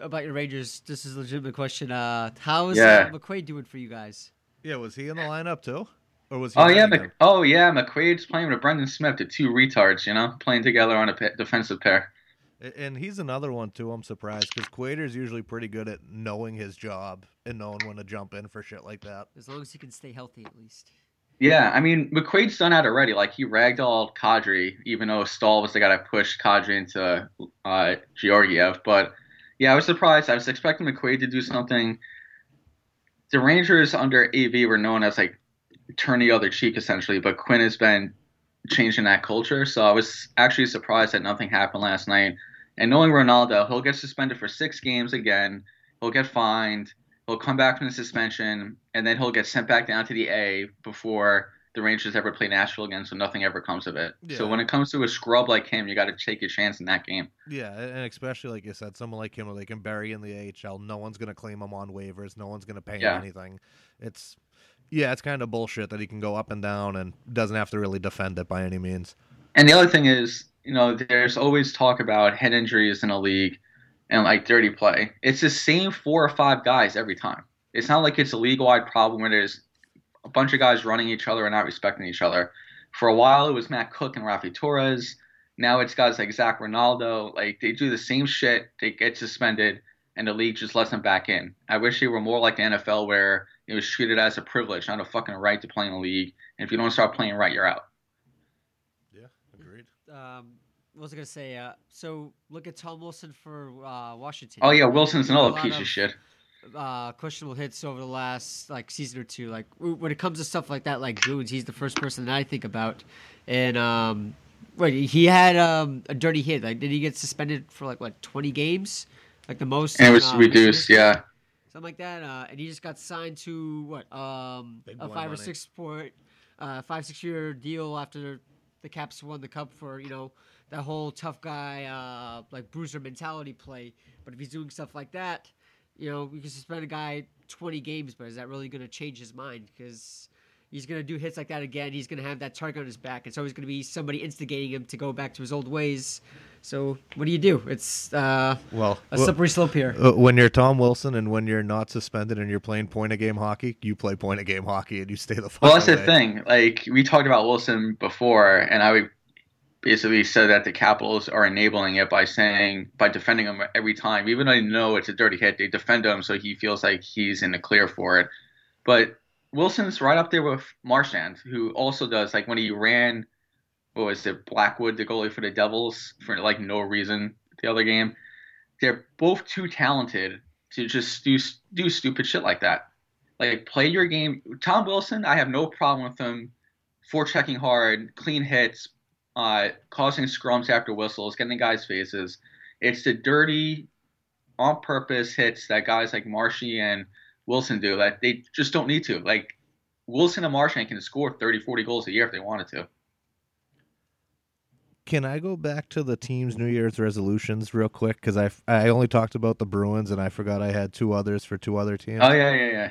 about your Rangers. This is a legitimate question. How is McQuaid doing for you guys? Yeah, was he in the lineup, too? Or was he McQuaid's playing with Brendan Smith, the two retards, you know, playing together on a defensive pair. And he's another one, too, I'm surprised, because Kreider's usually pretty good at knowing his job and knowing when to jump in for shit like that. As long as he can stay healthy, at least. Yeah, I mean, McQuaid's done that already. Like, he ragdolled Kadri, even though Stahl was the guy that pushed Kadri into Georgiev. But, yeah, I was surprised. I was expecting McQuaid to do something. The Rangers under AV were known as, like, turn the other cheek, essentially. But Quinn has been changing that culture. So I was actually surprised that nothing happened last night. And knowing Ronaldo, he'll get suspended for 6 games again. He'll get fined. He'll come back from the suspension, and then he'll get sent back down to the A before the Rangers ever play Nashville again, so nothing ever comes of it. Yeah. So when it comes to a scrub like him, you got to take your chance in that game. Yeah, and especially, like you said, someone like him where they can bury in the AHL. No one's going to claim him on waivers. No one's going to pay him anything. It's Yeah, it's kind of bullshit that he can go up and down and doesn't have to really defend it by any means. And the other thing is, you know, there's always talk about head injuries in a league and, like, dirty play. It's the same 4 or 5 guys every time. It's not like it's a league-wide problem where there's a bunch of guys running each other and not respecting each other. For a while, it was Matt Cook and Rafi Torres. Now it's guys like Zac Rinaldo. Like, they do the same shit. They get suspended, and the league just lets them back in. I wish they were more like the NFL where it was treated as a privilege, not a fucking right to play in the league. And if you don't start playing right, you're out. Yeah, agreed. What was I going to say? So look at Tom Wilson for Washington. Oh, yeah, Wilson's another piece of shit. Questionable hits over the last season or two. Like, when it comes to stuff like that, like goons, he's the first person that I think about. And he had a dirty hit. Like, did he get suspended for 20 games? Like the most. And it was reduced, yeah. Something like that, and he just got signed to a 5 or 6 point, 5-6 year deal after the Caps won the Cup for that whole tough guy bruiser mentality play. But if he's doing stuff like that, we can suspend a guy 20 games, but is that really going to change his mind? Because he's going to do hits like that again. He's going to have that target on his back. It's always going to be somebody instigating him to go back to his old ways. So what do you do? It's a slippery slope here. When you're Tom Wilson and when you're not suspended and you're playing point-of-game hockey, you play point-of-game hockey and you stay the fuck away. Well, that's the thing. Like, we talked about Wilson before, and I would basically say that the Capitals are enabling it by defending him every time. Even though they know it's a dirty hit, they defend him so he feels like he's in the clear for it. But Wilson's right up there with Marchand, who also does, when he ran – what was it, Blackwood, the goalie for the Devils, for no reason the other game. They're both too talented to just do stupid shit like that. Like, play your game. Tom Wilson, I have no problem with him forechecking hard, clean hits, causing scrums after whistles, getting in guys' faces. It's the dirty, on-purpose hits that guys like Marshy and Wilson do that they just don't need to. Like, Wilson and Marshy can score 30, 40 goals a year if they wanted to. Can I go back to the team's New Year's resolutions real quick? Because I only talked about the Bruins, and I forgot I had 2 others for 2 other teams. Oh, yeah.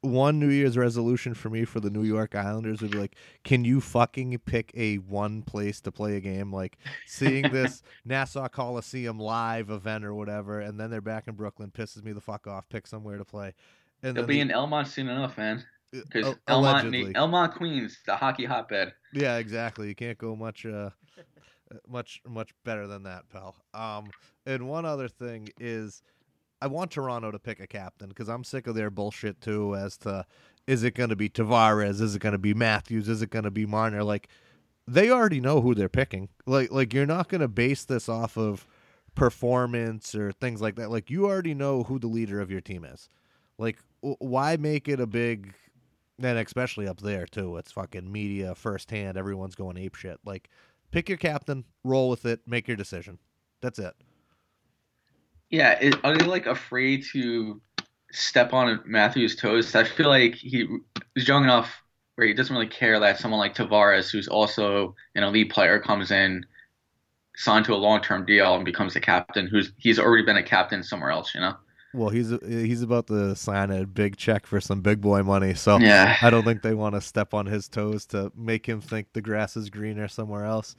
One New Year's resolution for me for the New York Islanders would be, can you fucking pick a one place to play a game? Like, seeing this Nassau Coliseum live event or whatever, and then they're back in Brooklyn, pisses me the fuck off. Pick somewhere to play. And they'll be in Elmont soon enough, man. Because Elmont, Queens, the hockey hotbed. Yeah, exactly. You can't go much better than that, pal. And one other thing is, I want Toronto to pick a captain because I'm sick of their bullshit too. As to, is it going to be Tavares? Is it going to be Matthews? Is it going to be Marner? Like, they already know who they're picking. Like you're not going to base this off of performance or things like that. Like, you already know who the leader of your team is. Like, why make it a big? And especially up there, too. It's fucking media firsthand. Everyone's going apeshit. Like, pick your captain, roll with it, make your decision. That's it. Yeah, are they, afraid to step on Matthews' toes? I feel like he is young enough where he doesn't really care that someone like Tavares, who's also an elite player, comes in, signed to a long-term deal, and becomes the captain. He's already been a captain somewhere else, Well, he's about to sign a big check for some big boy money, so yeah. I don't think they want to step on his toes to make him think the grass is greener somewhere else,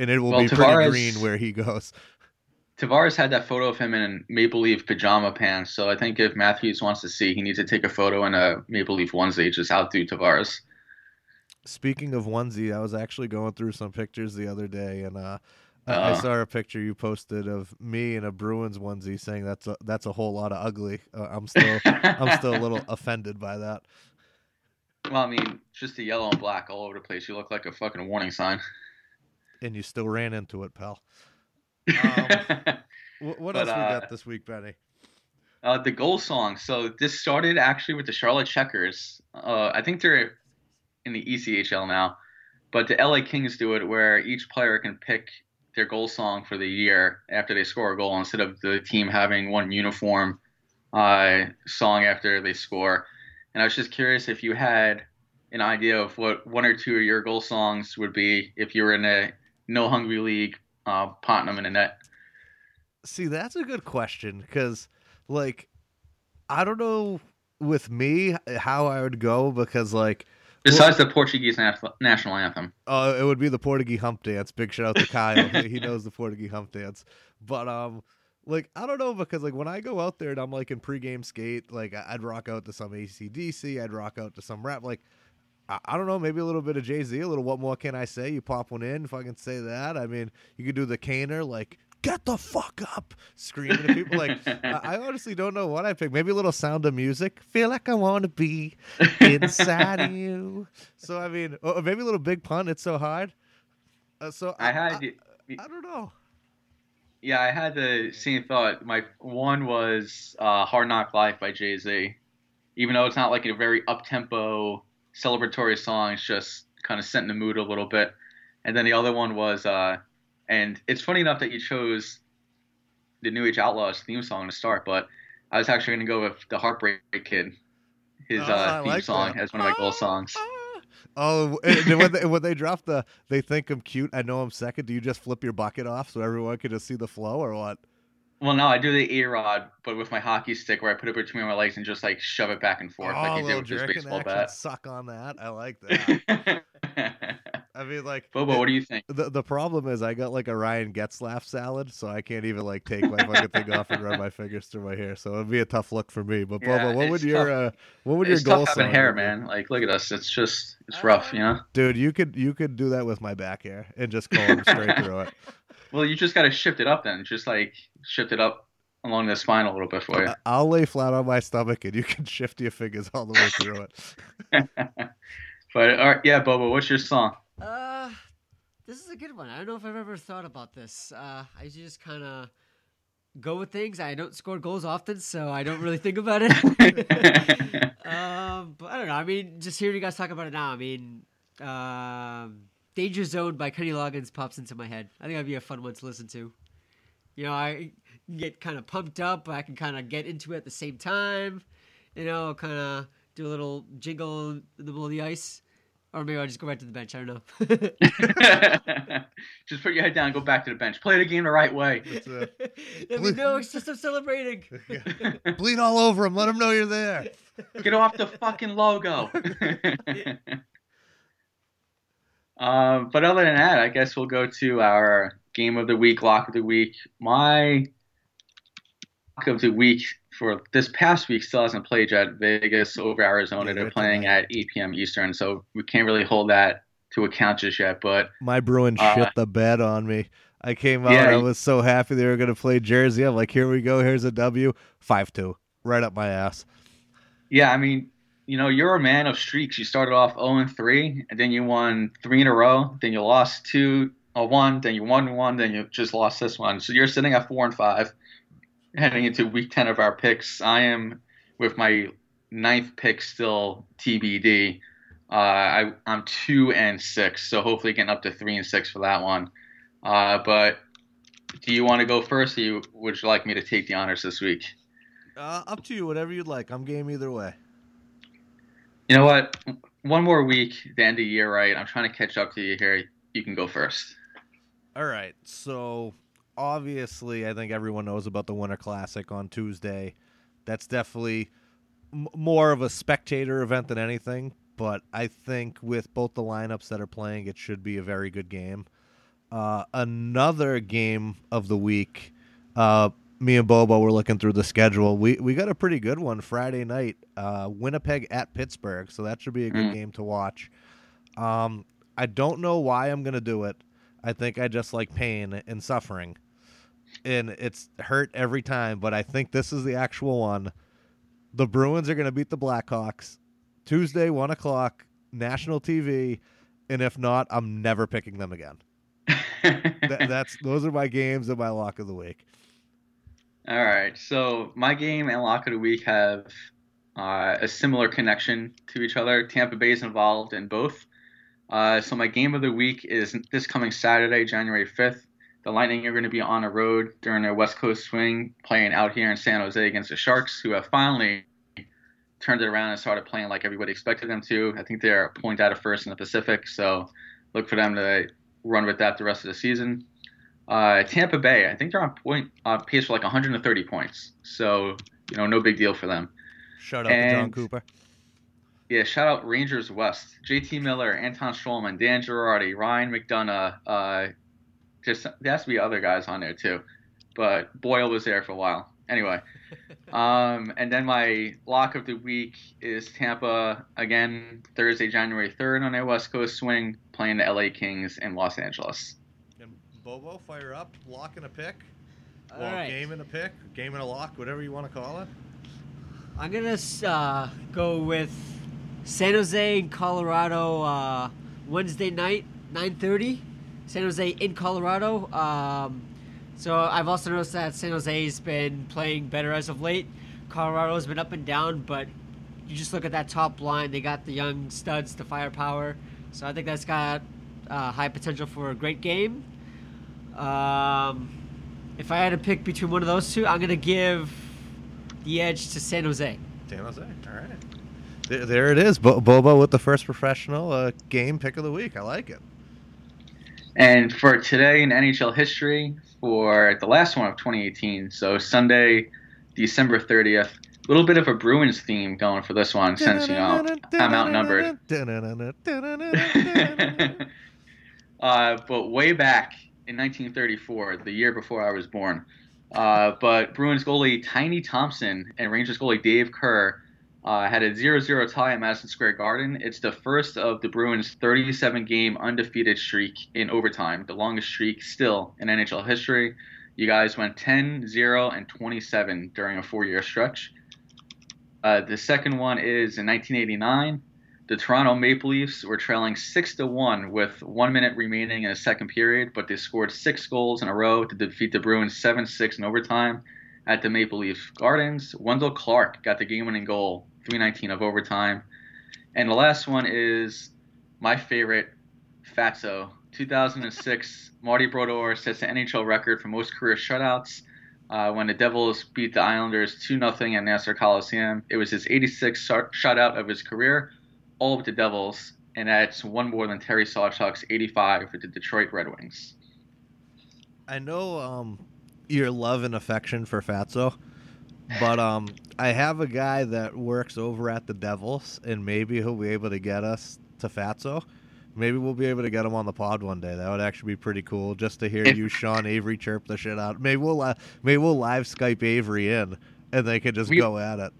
and it will be Tavares, pretty green where he goes. Tavares had that photo of him in Maple Leaf pajama pants, so I think if Matthews wants to see, he needs to take a photo in a Maple Leaf onesie, just outdo Tavares. Speaking of onesie, I was actually going through some pictures the other day, and I saw a picture you posted of me in a Bruins onesie saying that's a whole lot of ugly. I'm still a little offended by that. Well, I mean, just the yellow and black all over the place. You look like a fucking warning sign. And you still ran into it, pal. What else we got this week, Benny? The goal song. So this started actually with the Charlotte Checkers. I think they're in the ECHL now. But the LA Kings do it where each player can pick – their goal song for the year after they score a goal instead of the team having one uniform song after they score. And I was just curious if you had an idea of what 1 or 2 of your goal songs would be if you were in a no hungry league, potting them in a net. See, that's a good question because, I don't know with me how I would go, because like, besides the Portuguese national anthem. Oh, it would be the Portuguese hump dance. Big shout out to Kyle. He knows the Portuguese hump dance. But like, I don't know, because like when I go out there and I'm like in pregame skate, like I'd rock out to some AC/DC, I'd rock out to some rap, like I don't know, maybe a little bit of Jay-Z, a little What More Can I Say? You pop one in, fucking say that. I mean, you could do the caner, like, get the fuck up, screaming at people. Like, I honestly don't know what I pick. Maybe a little Sound of Music. Feel like I want to be inside of you. So, I mean, or maybe a little Big Pun. It's so hard. I don't know. Yeah, I had the same thought. My one was Hard Knock Life by Jay-Z. Even though it's not like a very up-tempo celebratory song, it's just kind of set in the mood a little bit. And then the other one was... and it's funny enough that you chose the New Age Outlaws theme song to start, but I was actually going to go with the Heartbreak Kid, his theme song as one of my goal songs. Oh, and when they drop the "They Think I'm Cute, I Know I'm Second," do you just flip your bucket off so everyone can just see the flow, or what? Well, no, I do the A-Rod, but with my hockey stick, where I put it between my legs and just like shove it back and forth, like you did with his baseball bat. Suck on that. I like that. I mean, like, Bobo, what do you think? The problem is I got like a Ryan Getzlaf salad, so I can't even like take my fucking thing off and run my fingers through my hair. So it'd be a tough look for me. But yeah, Bobo, what would your goal sound? It's tough having hair, man. Like, look at us. It's just rough, you know. Dude, you could do that with my back hair and just comb straight through it. Well, you just got to shift it up then. Just like shift it up along the spine a little bit for you. I'll lay flat on my stomach, and you can shift your fingers all the way through it. But all right, yeah, Bobo, what's your song? This is a good one. I don't know if I've ever thought about this. I just kind of go with things. I don't score goals often, so I don't really think about it. But I don't know. I mean, just hearing you guys talk about it now, I mean, Danger Zone by Kenny Loggins pops into my head. I think that'd be a fun one to listen to. You know, I get kind of pumped up. I can kind of get into it at the same time. You know, kind of do a little jingle in the middle of the ice. Or maybe I'll just go back to the bench. I don't know. Just put your head down and go back to the bench. Play the game the right way. No, it's just I'm celebrating. Yeah. Bleed all over them. Let them know you're there. Get off the fucking logo. But other than that, I guess we'll go to our game of the week, lock of the week. My lock of the week for this past week still hasn't played yet. Vegas over Arizona. They're playing at 8 p.m. Eastern, so we can't really hold that to account just yet. But my Bruins shit the bed on me. I came out. Yeah, I was so happy they were going to play Jersey. I'm like, here we go. Here's a W. 5-2. Right up my ass. Yeah, I mean, you know, you're a man of streaks. You started off 0-3, and then you won 3 in a row. Then you lost 2-1. Then you won 1. Then you just lost this one. So you're sitting at 4-5. Heading into week 10 of our picks. I am with my 9th pick still TBD. I'm 2-6, so hopefully getting up to 3-6 for that one. But do you want to go first, or would you like me to take the honors this week? Up to you, whatever you'd like. I'm game either way. You know what? One more week, the end of the year, right? I'm trying to catch up to you here. You can go first. All right, so... obviously, I think everyone knows about the Winter Classic on Tuesday. That's definitely more of a spectator event than anything, but I think with both the lineups that are playing, it should be a very good game. Another game of the week, me and Bobo were looking through the schedule. We got a pretty good one Friday night, Winnipeg at Pittsburgh, so that should be a good game to watch. I don't know why I'm going to do it. I think I just like pain and suffering. And it's hurt every time, but I think this is the actual one. The Bruins are going to beat the Blackhawks Tuesday, 1:00, national TV. And if not, I'm never picking them again. Those are my games and my lock of the week. All right. So my game and lock of the week have a similar connection to each other. Tampa Bay is involved in both. So my game of the week is this coming Saturday, January 5th. The Lightning are going to be on a road during their West Coast swing, playing out here in San Jose against the Sharks, who have finally turned it around and started playing like everybody expected them to. I think they're a point out of first in the Pacific, so look for them to run with that the rest of the season. Tampa Bay, I think they're on pace for like 130 points, so you know, no big deal for them. Shout out to John Cooper. Yeah, shout out Rangers West. JT Miller, Anton Strowman, Dan Girardi, Ryan McDonough. There has to be other guys on there too. But Boyle was there for a while. Anyway, and then my lock of the week is Tampa again, Thursday, January 3rd on their West Coast swing, playing the LA Kings in Los Angeles. And Bobo, fire up, lock and a pick. All right. Game and a pick, game and a lock, whatever you want to call it. I'm going to go with San Jose and Colorado Wednesday night, 9:30. San Jose in Colorado. So I've also noticed that San Jose's been playing better as of late. Colorado's been up and down, but you just look at that top line. They got the young studs, the firepower. So I think that's got high potential for a great game. If I had to pick between one of those two, I'm going to give the edge to San Jose. San Jose, all right. There it is. Bobo with the first professional game pick of the week. I like it. And for today in NHL history, for the last one of 2018, so Sunday, December 30th, a little bit of a Bruins theme going for this one since, you know, I'm outnumbered. But way back in 1934, the year before I was born, but Bruins goalie Tiny Thompson and Rangers goalie Dave Kerr had a 0-0 tie at Madison Square Garden. It's the first of the Bruins' 37-game undefeated streak in overtime, the longest streak still in NHL history. You guys went 10-0 and 27 during a 4-year stretch. The second one is in 1989. The Toronto Maple Leafs were trailing 6-1 with 1 minute remaining in the second period, but they scored 6 goals in a row to defeat the Bruins 7-6 in overtime at the Maple Leaf Gardens. Wendell Clark got the game-winning goal, 3:19 of overtime. And the last one is my favorite, Fatso. 2006, Marty Brodeur sets the NHL record for most career shutouts when the Devils beat the Islanders 2-0 at Nassau Coliseum. It was his 86th shutout of his career, all with the Devils, and that's one more than Terry Sawchuk's 85 with the Detroit Red Wings. I know your love and affection for Fatso, but I have a guy that works over at the Devils, and maybe he'll be able to get us to Fatso. Maybe we'll be able to get him on the pod one day. That would actually be pretty cool, just to hear you, Sean Avery, chirp the shit out. Maybe we'll live Skype Avery in, and they could just go at it.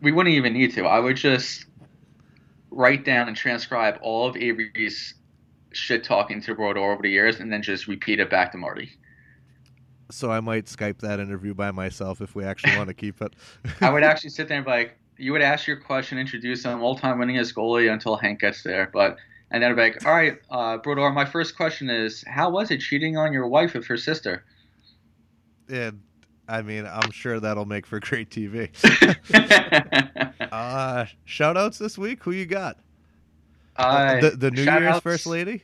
We wouldn't even need to. I would just write down and transcribe all of Avery's shit talking to Brodeur over the years, and then just repeat it back to Marty. So I might Skype that interview by myself if we actually want to keep it. I would actually sit there and be like, you would ask your question, introduce him, all-time winningest goalie until Hank gets there. And then I'd be like, all right, Brodeur, my first question is, how was it cheating on your wife with her sister? And I mean, I'm sure that'll make for great TV. Shout-outs this week? Who you got? The New Year's First Lady?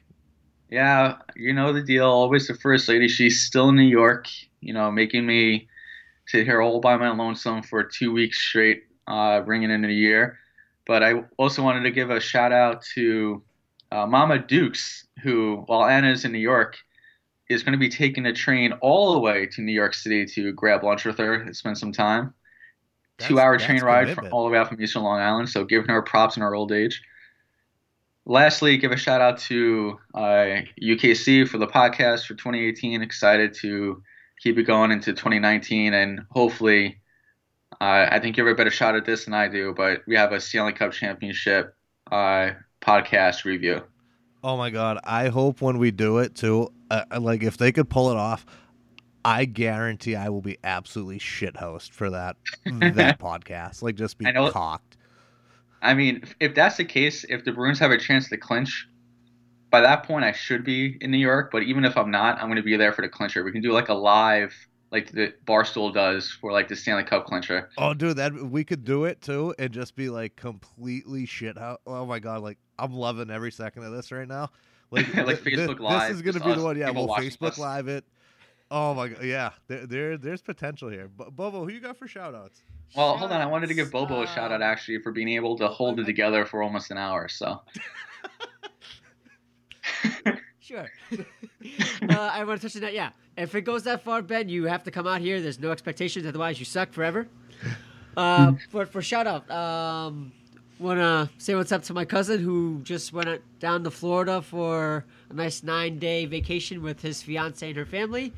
Yeah, you know the deal. Always the First Lady. She's still in New York, you know, making me sit here all by my lonesome for 2 weeks straight, bringing in the year. But I also wanted to give a shout out to Mama Dukes, who, while Anna's in New York, is going to be taking a train all the way to New York City to grab lunch with her and spend some time. 2 hour train ride from all the way out from Eastern Long Island. So giving her props in her old age. Lastly, give a shout out to UKC for the podcast for 2018. Excited to keep it going into 2019, and hopefully, I think you have a better shot at this than I do. But we have a Stanley Cup Championship podcast review. Oh my God! I hope when we do it too. Like if they could pull it off, I guarantee I will be absolutely shithoused for that podcast. Like just be cocked. I mean, if that's the case, if the Bruins have a chance to clinch, by that point I should be in New York. But even if I'm not, I'm going to be there for the clincher. We can do like a live, like the Barstool does for like the Stanley Cup clincher. Oh, dude, that we could do it too, and just be like completely shit out. Oh my God, like I'm loving every second of this right now. Like, like Facebook Live. This is going to be the one. Yeah, we'll Facebook us. Live it. Oh my God, yeah. There's potential here. Bobo, who you got for shout-outs? Well, hold on. I wanted to give Bobo a shout-out, actually, for being able to hold it together for almost an hour, so. Sure. I want to touch on that, yeah. If it goes that far, Ben, you have to come out here. There's no expectations. Otherwise, you suck forever. For shout out, wanna say what's up to my cousin who just went down to Florida for a nice 9-day vacation with his fiance and her family.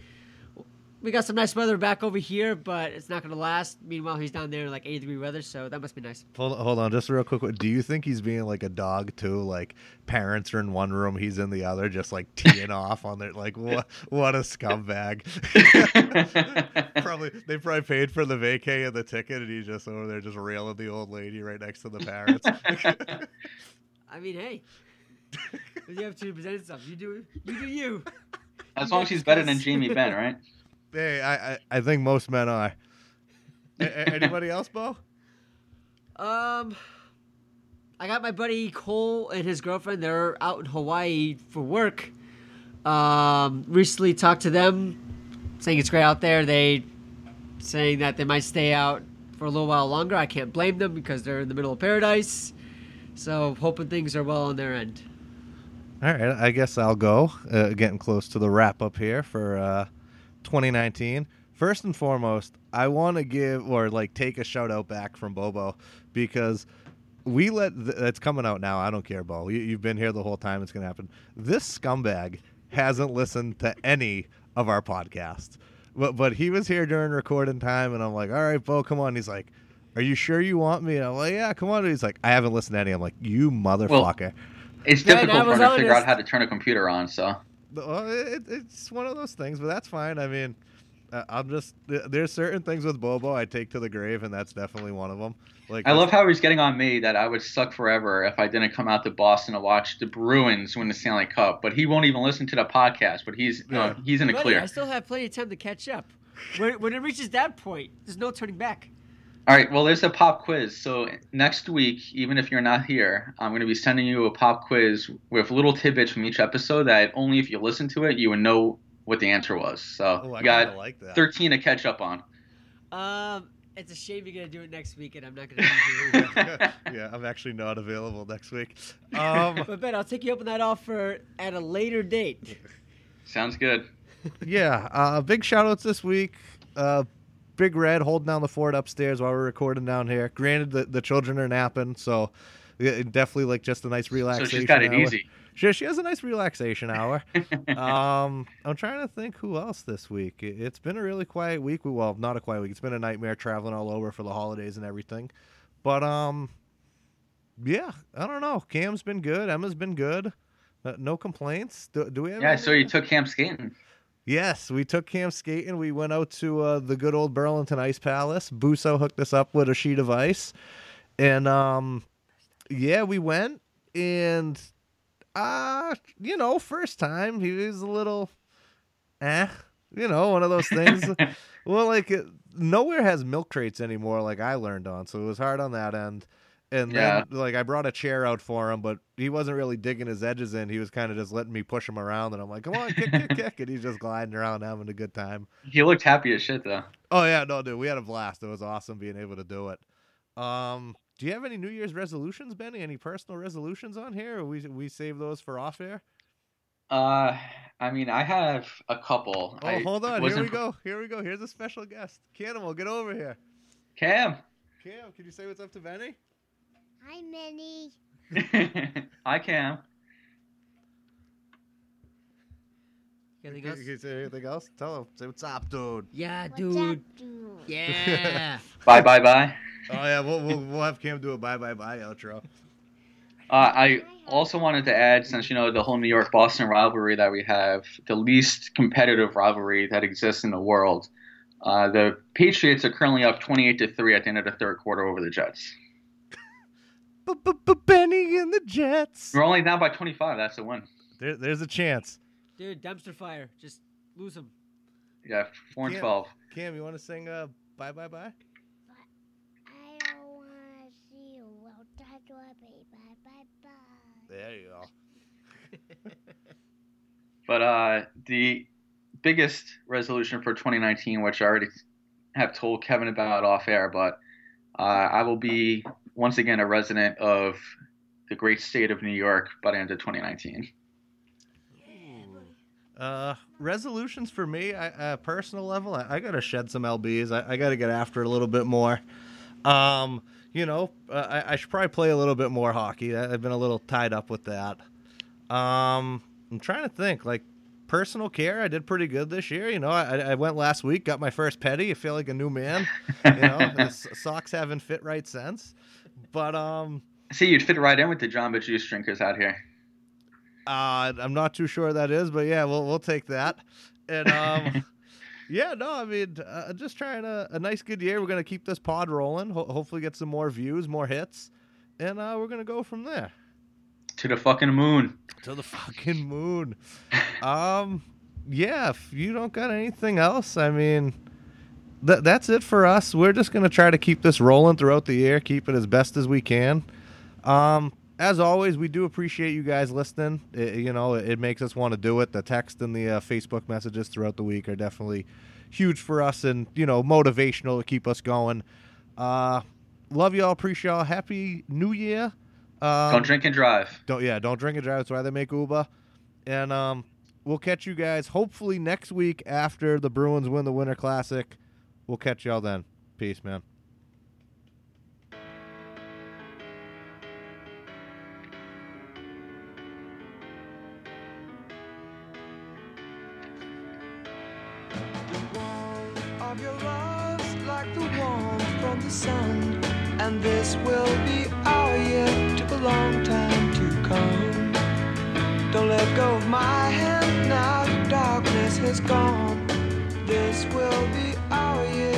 We got some nice weather back over here, but it's not going to last. Meanwhile, he's down there in like 80-degree weather, so that must be nice. Hold on, just real quick. Do you think he's being like a dog, too? Like, parents are in one room, he's in the other, just like teeing off on their, like, what a scumbag. They probably paid for the vacay and the ticket, and he's just over there just railing the old lady right next to the parents. I mean, hey, you have to present stuff. You do you. As long as she's better than Jamie Benn, right? Hey, I think most men are. Anybody else, Bo? I got my buddy Cole and his girlfriend. They're out in Hawaii for work. Recently talked to them, saying it's great out there. They saying that they might stay out for a little while longer. I can't blame them because they're in the middle of paradise. So hoping things are well on their end. All right, I guess I'll go. Getting close to the wrap up here for 2019. First and foremost, I want to take a shout out back from Bobo because that's coming out now. I don't care, Bo. You've been here the whole time. It's going to happen. This scumbag hasn't listened to any of our podcasts, but he was here during recording time, and I'm like, all right, Bo, come on. He's like, are you sure you want me? And I'm like, yeah, come on. And he's like, I haven't listened to any. I'm like, you motherfucker. Well, it's difficult for him to figure out how to turn a computer on, so. Well, it's one of those things, but that's fine. I mean, there's certain things with Bobo I take to the grave, and that's definitely one of them. Like, I love how he's getting on me that I would suck forever if I didn't come out to Boston to watch the Bruins win the Stanley Cup, but he won't even listen to the podcast. But he's in the clear. I still have plenty of time to catch up. When it reaches that point, there's no turning back. All right, well, there's a pop quiz. So next week, even if you're not here, I'm going to be sending you a pop quiz with little tidbits from each episode that only if you listen to it, you would know what the answer was. So you got 13 to catch up on. It's a shame you're going to do it next week, and I'm not going to do it. Yeah, I'm actually not available next week. But, Ben, I'll take you up on that offer at a later date. Sounds good. Yeah, big shout-outs this week. Big Red holding down the fort upstairs while we're recording down here. Granted, the children are napping, so definitely like just a nice relaxation. So she's got it easy. She has a nice relaxation hour. I'm trying to think who else this week. It's been a really quiet week. Well, not a quiet week. It's been a nightmare traveling all over for the holidays and everything. But yeah, I don't know. Cam's been good. Emma's been good. No complaints. Do we have? Yeah. So you took Cam skating. Yes, we took Cam skating. We went out to the good old Burlington Ice Palace. Busso hooked us up with a sheet of ice. And, yeah, we went. And, first time, he was a little, one of those things. Well, like, nowhere has milk crates anymore, like I learned on. So it was hard on that end. And then, like, I brought a chair out for him, but he wasn't really digging his edges in. He was kind of just letting me push him around, and I'm like, come on, kick, and he's just gliding around having a good time. He looked happy as shit, though. Oh, yeah, no, dude, we had a blast. It was awesome being able to do it. Do you have any New Year's resolutions, Benny? Any personal resolutions on here, or we save those for off-air? I mean, I have a couple. Oh, hold on. Here we go. Here's a special guest. Canimal, get over here. Cam, can you say what's up to Benny? Hi, Minnie. Hi, Cam. Can you say anything else? Tell him. Say what's up, dude. Yeah, dude. What's up, dude? Yeah. Bye. Oh yeah, we'll have Cam do a bye outro. I also wanted to add, since the whole New York Boston rivalry that we have, the least competitive rivalry that exists in the world. The Patriots are currently up 28-3 at the end of the third quarter over the Jets. Benny and the Jets. We're only down by 25. That's a win. There's a chance. Dude, dumpster fire. Just lose them. Yeah, 4-12. Cam, you want to sing bye? I don't want to see you. I'll talk to a baby. Bye. There you go. But the biggest resolution for 2019, which I already have told Kevin about off air, but I will be once again a resident of the great state of New York by the end of 2019. Resolutions for me, personal level, I got to shed some lbs. I got to get after it a little bit more. I should probably play a little bit more hockey. I've been a little tied up with that. I'm trying to think, like, personal care, I did pretty good this year. I went last week, got my first pedi. I feel like a new man. Socks haven't fit right since. But see, you'd fit right in with the Jamba Juice drinkers out here. I'm not too sure that is, but yeah, we'll take that. And just trying a nice good year. We're gonna keep this pod rolling. Hopefully, get some more views, more hits, and we're gonna go from there. To the fucking moon. To the fucking moon. Yeah, if you don't got anything else, I mean, that's it for us. We're just going to try to keep this rolling throughout the year, keep it as best as we can. As always, we do appreciate you guys listening. It makes us want to do it. The text and the Facebook messages throughout the week are definitely huge for us and, motivational to keep us going. Love y'all. Appreciate y'all. Happy New Year. Don't drink and drive. Don't drink and drive. That's why they make Uber. And we'll catch you guys hopefully next week after the Bruins win the Winter Classic. We'll catch y'all then. Peace, man. The warmth of your love's like the warmth from the sun, and this will be our year. A long time to come. Don't let go of my hand now the darkness has gone. This will be our year.